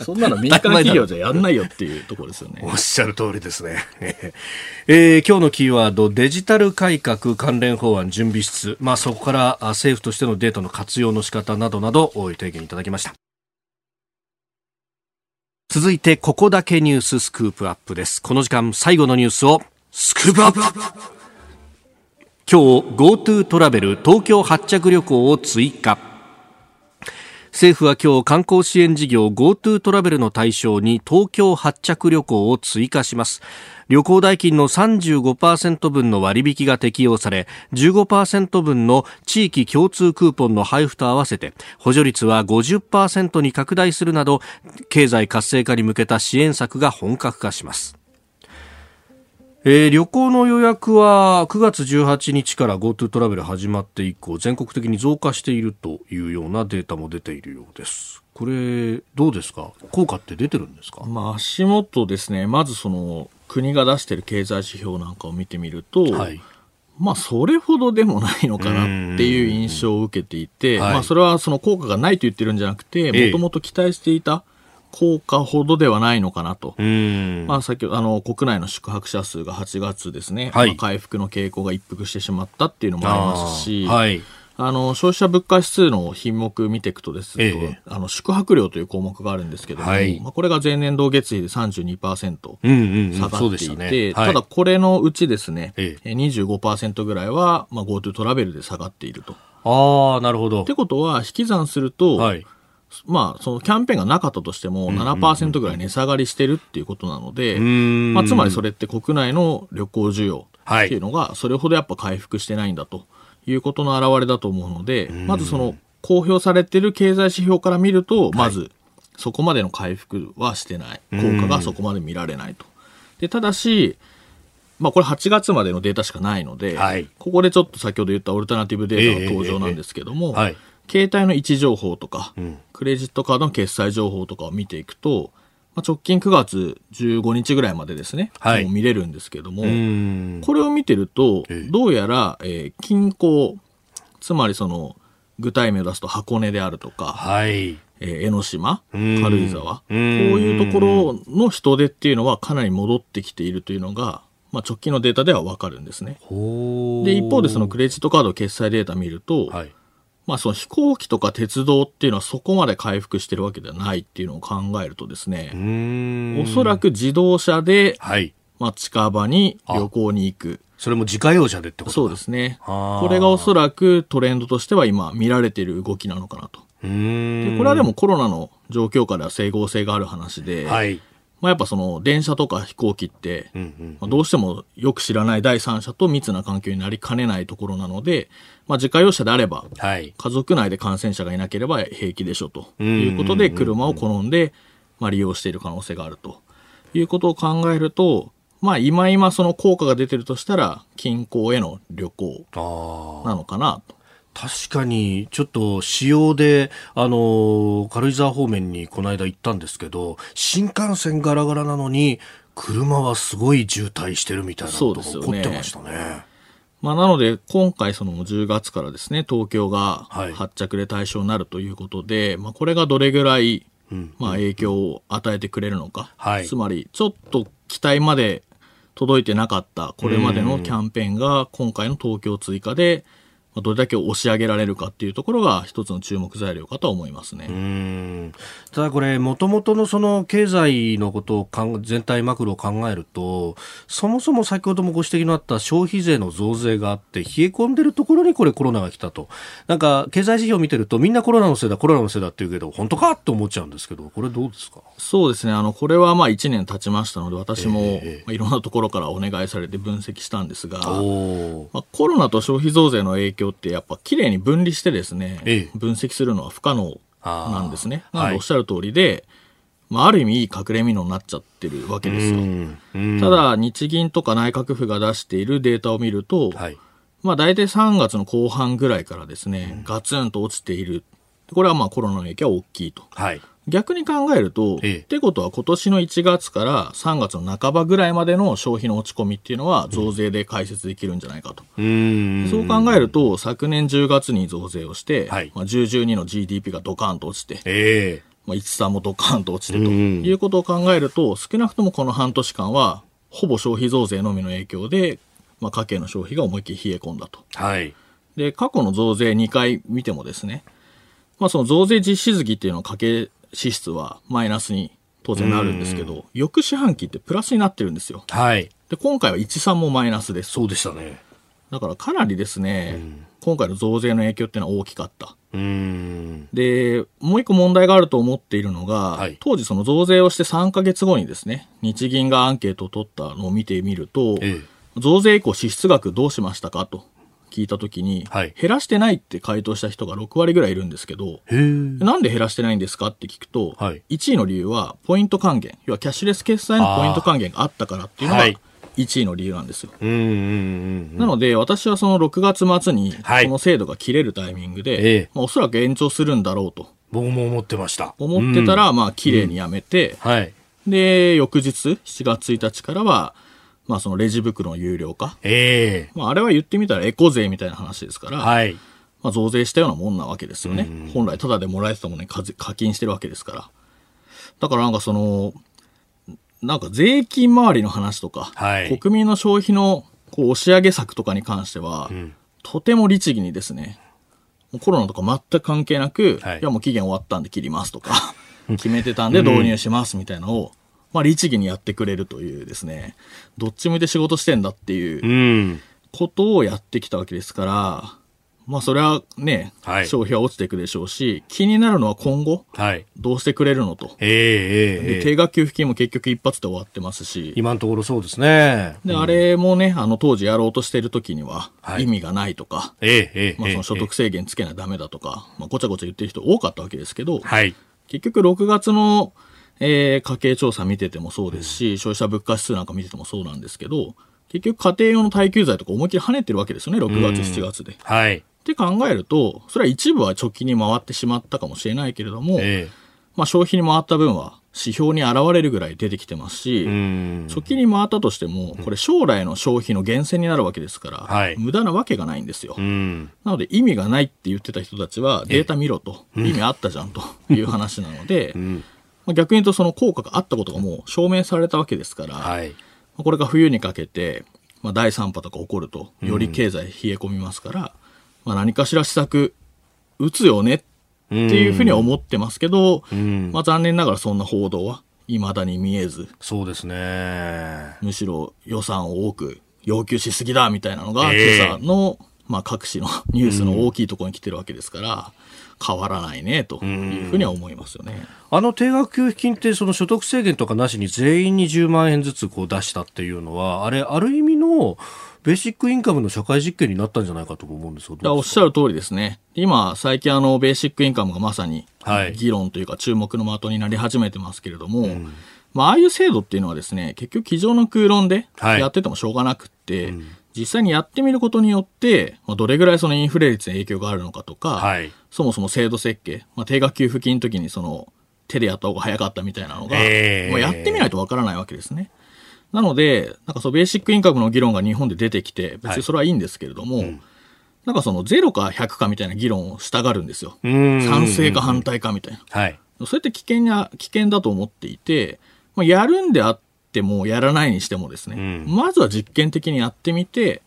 そんなの民間企業じゃやんないよっていうところですよね。おっしゃる通りですね、えー、今日のキーワード、デジタル改革関連法案準備室、まあ、そこから政府としてのデータの活用の仕方などなどご提言いただきました。続いてここだけニューススクープアップです。この時間最後のニュースをスクープアップ。今日 GoTo トラベル東京発着旅行を追加。政府は今日観光支援事業 GoTo トラベルの対象に東京発着旅行を追加します。旅行代金の さんじゅうごパーセント 分の割引が適用され、 じゅうごパーセント 分の地域共通クーポンの配布と合わせて補助率は ごじゅっパーセント に拡大するなど、経済活性化に向けた支援策が本格化します。えー、旅行の予約はくがつじゅうはちにちから GoTo トラベル始まって以降、全国的に増加しているというようなデータも出ているようです。これどうですか、効果って出てるんですか。まあ、足元ですね、まずその国が出している経済指標なんかを見てみると、はい、まあ、それほどでもないのかなっていう印象を受けていて、まあ、それはその効果がないと言ってるんじゃなくて、もともと期待していた効果ほどではないのかなと。まあ、先ほどあの国内の宿泊者数がはちがつですね、はい、まあ、回復の傾向が一服してしまったっていうのもありますし、あ、はい、あの消費者物価指数の品目見ていくとですね、ええ、あの宿泊料という項目があるんですけども、はい、まあ、これが前年同月比で さんじゅうにパーセント 下がっていて、ただこれのうちですね、ええ、にじゅうごパーセント ぐらいは、まあ、GoTo トラベルで下がっていると。ああ、なるほど。ってことは引き算すると、はい、まあ、そのキャンペーンがなかったとしても ななパーセント ぐらい値下がりしてるっていうことなので、まあ、つまりそれって国内の旅行需要っていうのがそれほどやっぱ回復してないんだということの表れだと思うので、まずその公表されてる経済指標から見ると、まずそこまでの回復はしてない、効果がそこまで見られないと。で、ただし、まあ、これはちがつまでのデータしかないので、はい、ここでちょっと先ほど言ったオルタナティブデータの登場なんですけども、えーえーえーはい、携帯の位置情報とか、うん、クレジットカードの決済情報とかを見ていくと、まあ、直近くがつじゅうごにちぐらいまでですね、はい、もう見れるんですけども、これを見てると、どうやら、えー、近郊、つまりその具体名を出すと箱根であるとか、はい、えー、江ノ島、軽井沢、こういうところの人出っていうのはかなり戻ってきているというのが、まあ、直近のデータでは分かるんですね。ほー。で、一方でそのクレジットカード決済データ見ると、はい、まあ、その飛行機とか鉄道っていうのはそこまで回復してるわけではないっていうのを考えるとですね、うーん、おそらく自動車で、はい、まあ、近場に旅行に行く。それも自家用車でってことか。そうですね。これがおそらくトレンドとしては今見られている動きなのかなと。うーん。で、これはでもコロナの状況下では整合性がある話で、はい、まあ、やっぱその電車とか飛行機って、うんうんうん、まあ、どうしてもよく知らない第三者と密な環境になりかねないところなので、まあ、自家用車であれば、はい、家族内で感染者がいなければ平気でしょということで、車を好んで、まあ、利用している可能性があるということを考えると、まあ、今今その効果が出てるとしたら近郊への旅行なのかなと。確かにちょっと私用であの軽井沢方面にこの間行ったんですけど、新幹線ガラガラなのに車はすごい渋滞してるみたいなことが起こってましたね。まあ、なので今回そのじゅうがつからですね、東京が発着で対象になるということで、はい、まあ、これがどれぐらい、まあ、影響を与えてくれるのか、はい、つまりちょっと期待まで届いてなかったこれまでのキャンペーンが今回の東京追加でどれだけ押し上げられるかっていうところが一つの注目材料かと思いますね。うーん。ただこれもともとのその経済のことをかん全体マクロを考えると、そもそも先ほどもご指摘のあった消費税の増税があって冷え込んでるところにこれコロナが来たと。なんか経済指標を見てるとみんなコロナのせいだコロナのせいだって言うけど本当かって思っちゃうんですけど、これどうですか？そうですね、あのこれはまあいちねん経ちましたので、私もいろんなところからお願いされて分析したんですが、えーまあ、コロナと消費増税の影響ってやっぱ綺麗に分離してですね、ええ、分析するのは不可能なんですね。なのでおっしゃる通りで、はい、まあ、ある意味いい隠れ蓑になっちゃってるわけですよ。うんうん。ただ日銀とか内閣府が出しているデータを見ると、はい、まあ、大体さんがつの後半ぐらいからですね、うん、ガツンと落ちている。これはまあコロナの影響は大きいと、はい、逆に考えると、ええ、ってことは今年のいちがつからさんがつの半ばぐらいまでの消費の落ち込みっていうのは増税で解説できるんじゃないかと。うーん。そう考えると昨年じゅうがつに増税をして、はい、まあ、じゅうじゅうにの ジーディーピー がドカンと落ちて、ええ、まあ、いちさんもドカンと落ちてということを考えると、少なくともこの半年間はほぼ消費増費のみの影響で、まあ、家計の消費が思いっきり冷え込んだと、はい、で過去の増税にかい見てもですね、まあ、その増税実施月っていうのは家計支出はマイナスに当然なるんですけど、翌四半期ってプラスになってるんですよ。はい。で、今回はいちさんもマイナスです。そうでしたね。だからかなりですね、今回の増税の影響っていうのは大きかった。うーん。で、もう一個問題があると思っているのが、はい、当時その増税をしてさんかげつごにですね、日銀がアンケートを取ったのを見てみると、ええ、増税以降支出額どうしましたかと聞いたときに、はい、減らしてないって回答した人がろくわりぐらいいるんですけど、なんで減らしてないんですかって聞くと、はい、いちいの理由はポイント還元、要はキャッシュレス決済のポイント還元があったからっていうのがいちいの理由なんですよ。はい、うんうんうん、なので私はそのろくがつ末にこの制度が切れるタイミングで、はい、えーまあ、おそらく延長するんだろうと僕も思ってました。思ってたらまあ綺麗にやめて、うんうん、はい、で翌日しちがつついたちからはまあそのレジ袋の有料化、えーまあ、あれは言ってみたらエコ税みたいな話ですから、はいまあ、増税したようなもんなわけですよね、うん、本来タダでもらえてたものに課金してるわけですから。だからなんかそのなんか税金周りの話とか、はい、国民の消費のこう押し上げ策とかに関しては、うん、とても律儀にですね、コロナとか全く関係なく、はい、いやもう期限終わったんで切りますとか決めてたんで導入しますみたいなのを、うんまあ、律儀にやってくれるというですね、どっち向いて仕事してんだっていうことをやってきたわけですから、まあそれはね、はい、消費は落ちていくでしょうし、気になるのは今後、はい、どうしてくれるのと、えーえー、で定額給付金も結局一発で終わってますし、今のところそうですね。で、うん、あれもね、あの当時やろうとしている時には意味がないとか、はいえーまあ、その所得制限つけなダメだとか、えーまあ、ごちゃごちゃ言ってる人多かったわけですけど、はい、結局ろくがつの、えー、家計調査見ててもそうですし、うん、消費者物価指数なんか見ててもそうなんですけど、結局家庭用の耐久財とか思いっきり跳ねてるわけですよね、ろくがつ、しちがつで。はいって考えると、それは一部は貯金に回ってしまったかもしれないけれども、ええまあ、消費に回った分は指標に現れるぐらい出てきてますし、うん貯金に回ったとしてもこれ将来の消費の源泉になるわけですから、はい、無駄なわけがないんですよ。うんなので意味がないって言ってた人たちはデータ見ろと、ええ、意味あったじゃんという話なので、うんまあ、逆に言うとその効果があったことがもう証明されたわけですから、はいまあ、これが冬にかけて、まあ、だいさんぽとか起こるとより経済冷え込みますから、うんまあ、何かしら施策打つよねっていうふうには思ってますけど、うんまあ、残念ながらそんな報道はいまだに見えず、そうですね、むしろ予算を多く要求しすぎだみたいなのが、えー、今朝の、まあ、各紙のニュースの大きいところに来てるわけですから、うん、変わらないねというふうには思いますよね、うん、あの定額給付金ってその所得制限とかなしに全員にじゅうまんえんずつこう出したっていうのは、あれある意味のベーシックインカムの社会実験になったんじゃないかと思うんですけど、おっしゃる通りですね。今最近あのベーシックインカムがまさに議論というか注目の的になり始めてますけれども、はいうんまああいう制度っていうのはですね、結局机上の空論でやっててもしょうがなくって、はいうん、実際にやってみることによって、まあ、どれぐらいそのインフレ率に影響があるのかとか、はい、そもそも制度設計、まあ、定額給付金の時にその手でやった方が早かったみたいなのが、えーまあ、やってみないとわからないわけですね。なのでなんかそうベーシックインカムの議論が日本で出てきて別にそれはいいんですけれども、はいうん、なんかそのゼロかひゃくかみたいな議論をしたがるんですよ。賛成か反対かみたいな、はい、そうやって危険な危険だと思っていて、まあ、やるんであってもやらないにしてもですね、うん、まずは実験的にやってみて、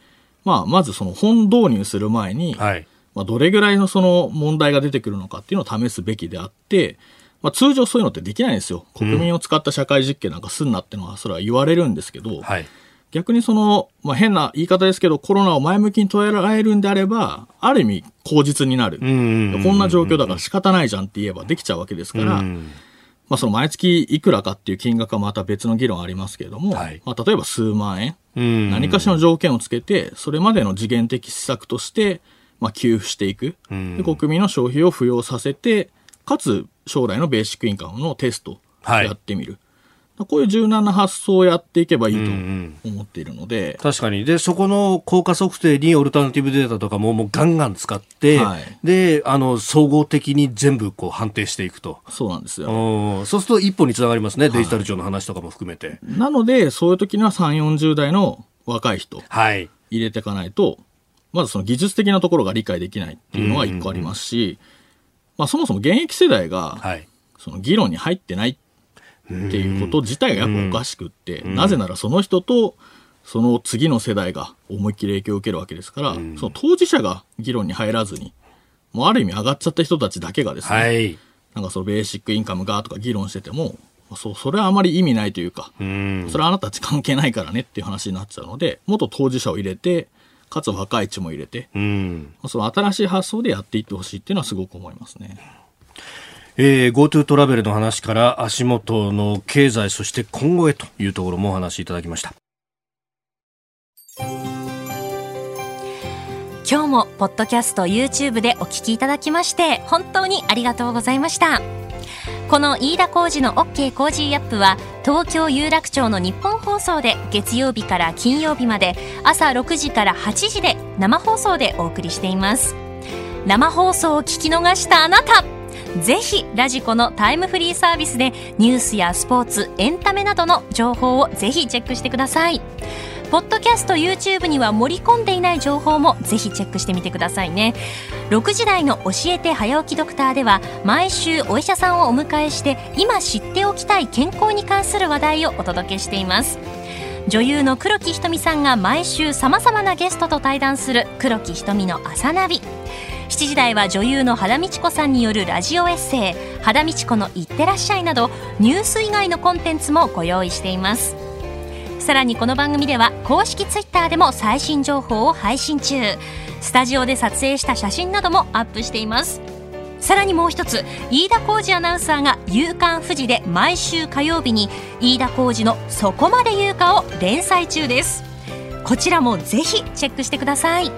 まあ、まずその本導入する前に、はいまあ、どれぐらいのその問題が出てくるのかっていうのを試すべきであって、まあ、通常そういうのってできないんですよ。国民を使った社会実験なんかすんなってのはそれは言われるんですけど、うんはい、逆にその、まあ、変な言い方ですけどコロナを前向きに捉えられるんであればある意味口実になる、こんな状況だから仕方ないじゃんって言えばできちゃうわけですから、うんまあ、その毎月いくらかっていう金額はまた別の議論ありますけれども、はいまあ、例えば数万円、うん何かしらの条件をつけてそれまでの時限的施策として、まあ、給付していく、うん、で国民の消費を浮揚させてかつ将来のベーシックインカムのテストをやってみる、はい、こういう柔軟な発想をやっていけばいいと思っているので、うんうん、確かに。でそこの効果測定にオルタナティブデータとか も, もうガンガン使って、はい、であの総合的に全部こう判定していくと。そうなんですよ。そうすると一歩につながりますね、デジタル庁の話とかも含めて、はい、なのでそういう時にはさんじゅう、よんじゅうだいの若い人入れていかないと、はい、まずその技術的なところが理解できないっていうのは一個ありますし、うんうんうんまあ、そもそも現役世代がその議論に入ってないっていうこと自体がやっぱおかしくって、なぜならその人とその次の世代が思いっきり影響を受けるわけですから、その当事者が議論に入らずにもうある意味上がっちゃった人たちだけがですね、なんかそのベーシックインカムがとか議論しててもそ, それはあまり意味ないというか、それはあなたたち関係ないからねっていう話になっちゃうので、元当事者を入れてかつ若い血も入れて、うん、その新しい発想でやっていってほしいっていうのはすごく思いますね。えー、GoTo トラベルの話から足元の経済そして今後へというところもお話しいただきました。今日もポッドキャスト YouTube でお聞きいただきまして本当にありがとうございました。この飯田浩司の OK コージーアップは東京有楽町の日本放送で月曜日から金曜日まで朝ろくじからはちじで生放送でお送りしています。生放送を聞き逃したあなた、ぜひラジコのタイムフリーサービスでニュースやスポーツ、エンタメなどの情報をぜひチェックしてください。ポッドキャスト、 YouTube には盛り込んでいない情報もぜひチェックしてみてくださいね。ろくじ台の教えて早起きドクターでは毎週お医者さんをお迎えして今知っておきたい健康に関する話題をお届けしています。女優の黒木瞳さんが毎週さまざまなゲストと対談する黒木瞳の朝ナビ。しちじ台は女優の原美智子さんによるラジオエッセイ、原美智子のいってらっしゃいなどニュース以外のコンテンツもご用意しています。さらにこの番組では公式ツイッターでも最新情報を配信中、スタジオで撮影した写真などもアップしています。さらにもう一つ、飯田浩司アナウンサーが夕刊フジで毎週火曜日に飯田浩司のそこまで言うかを連載中です。こちらもぜひチェックしてください。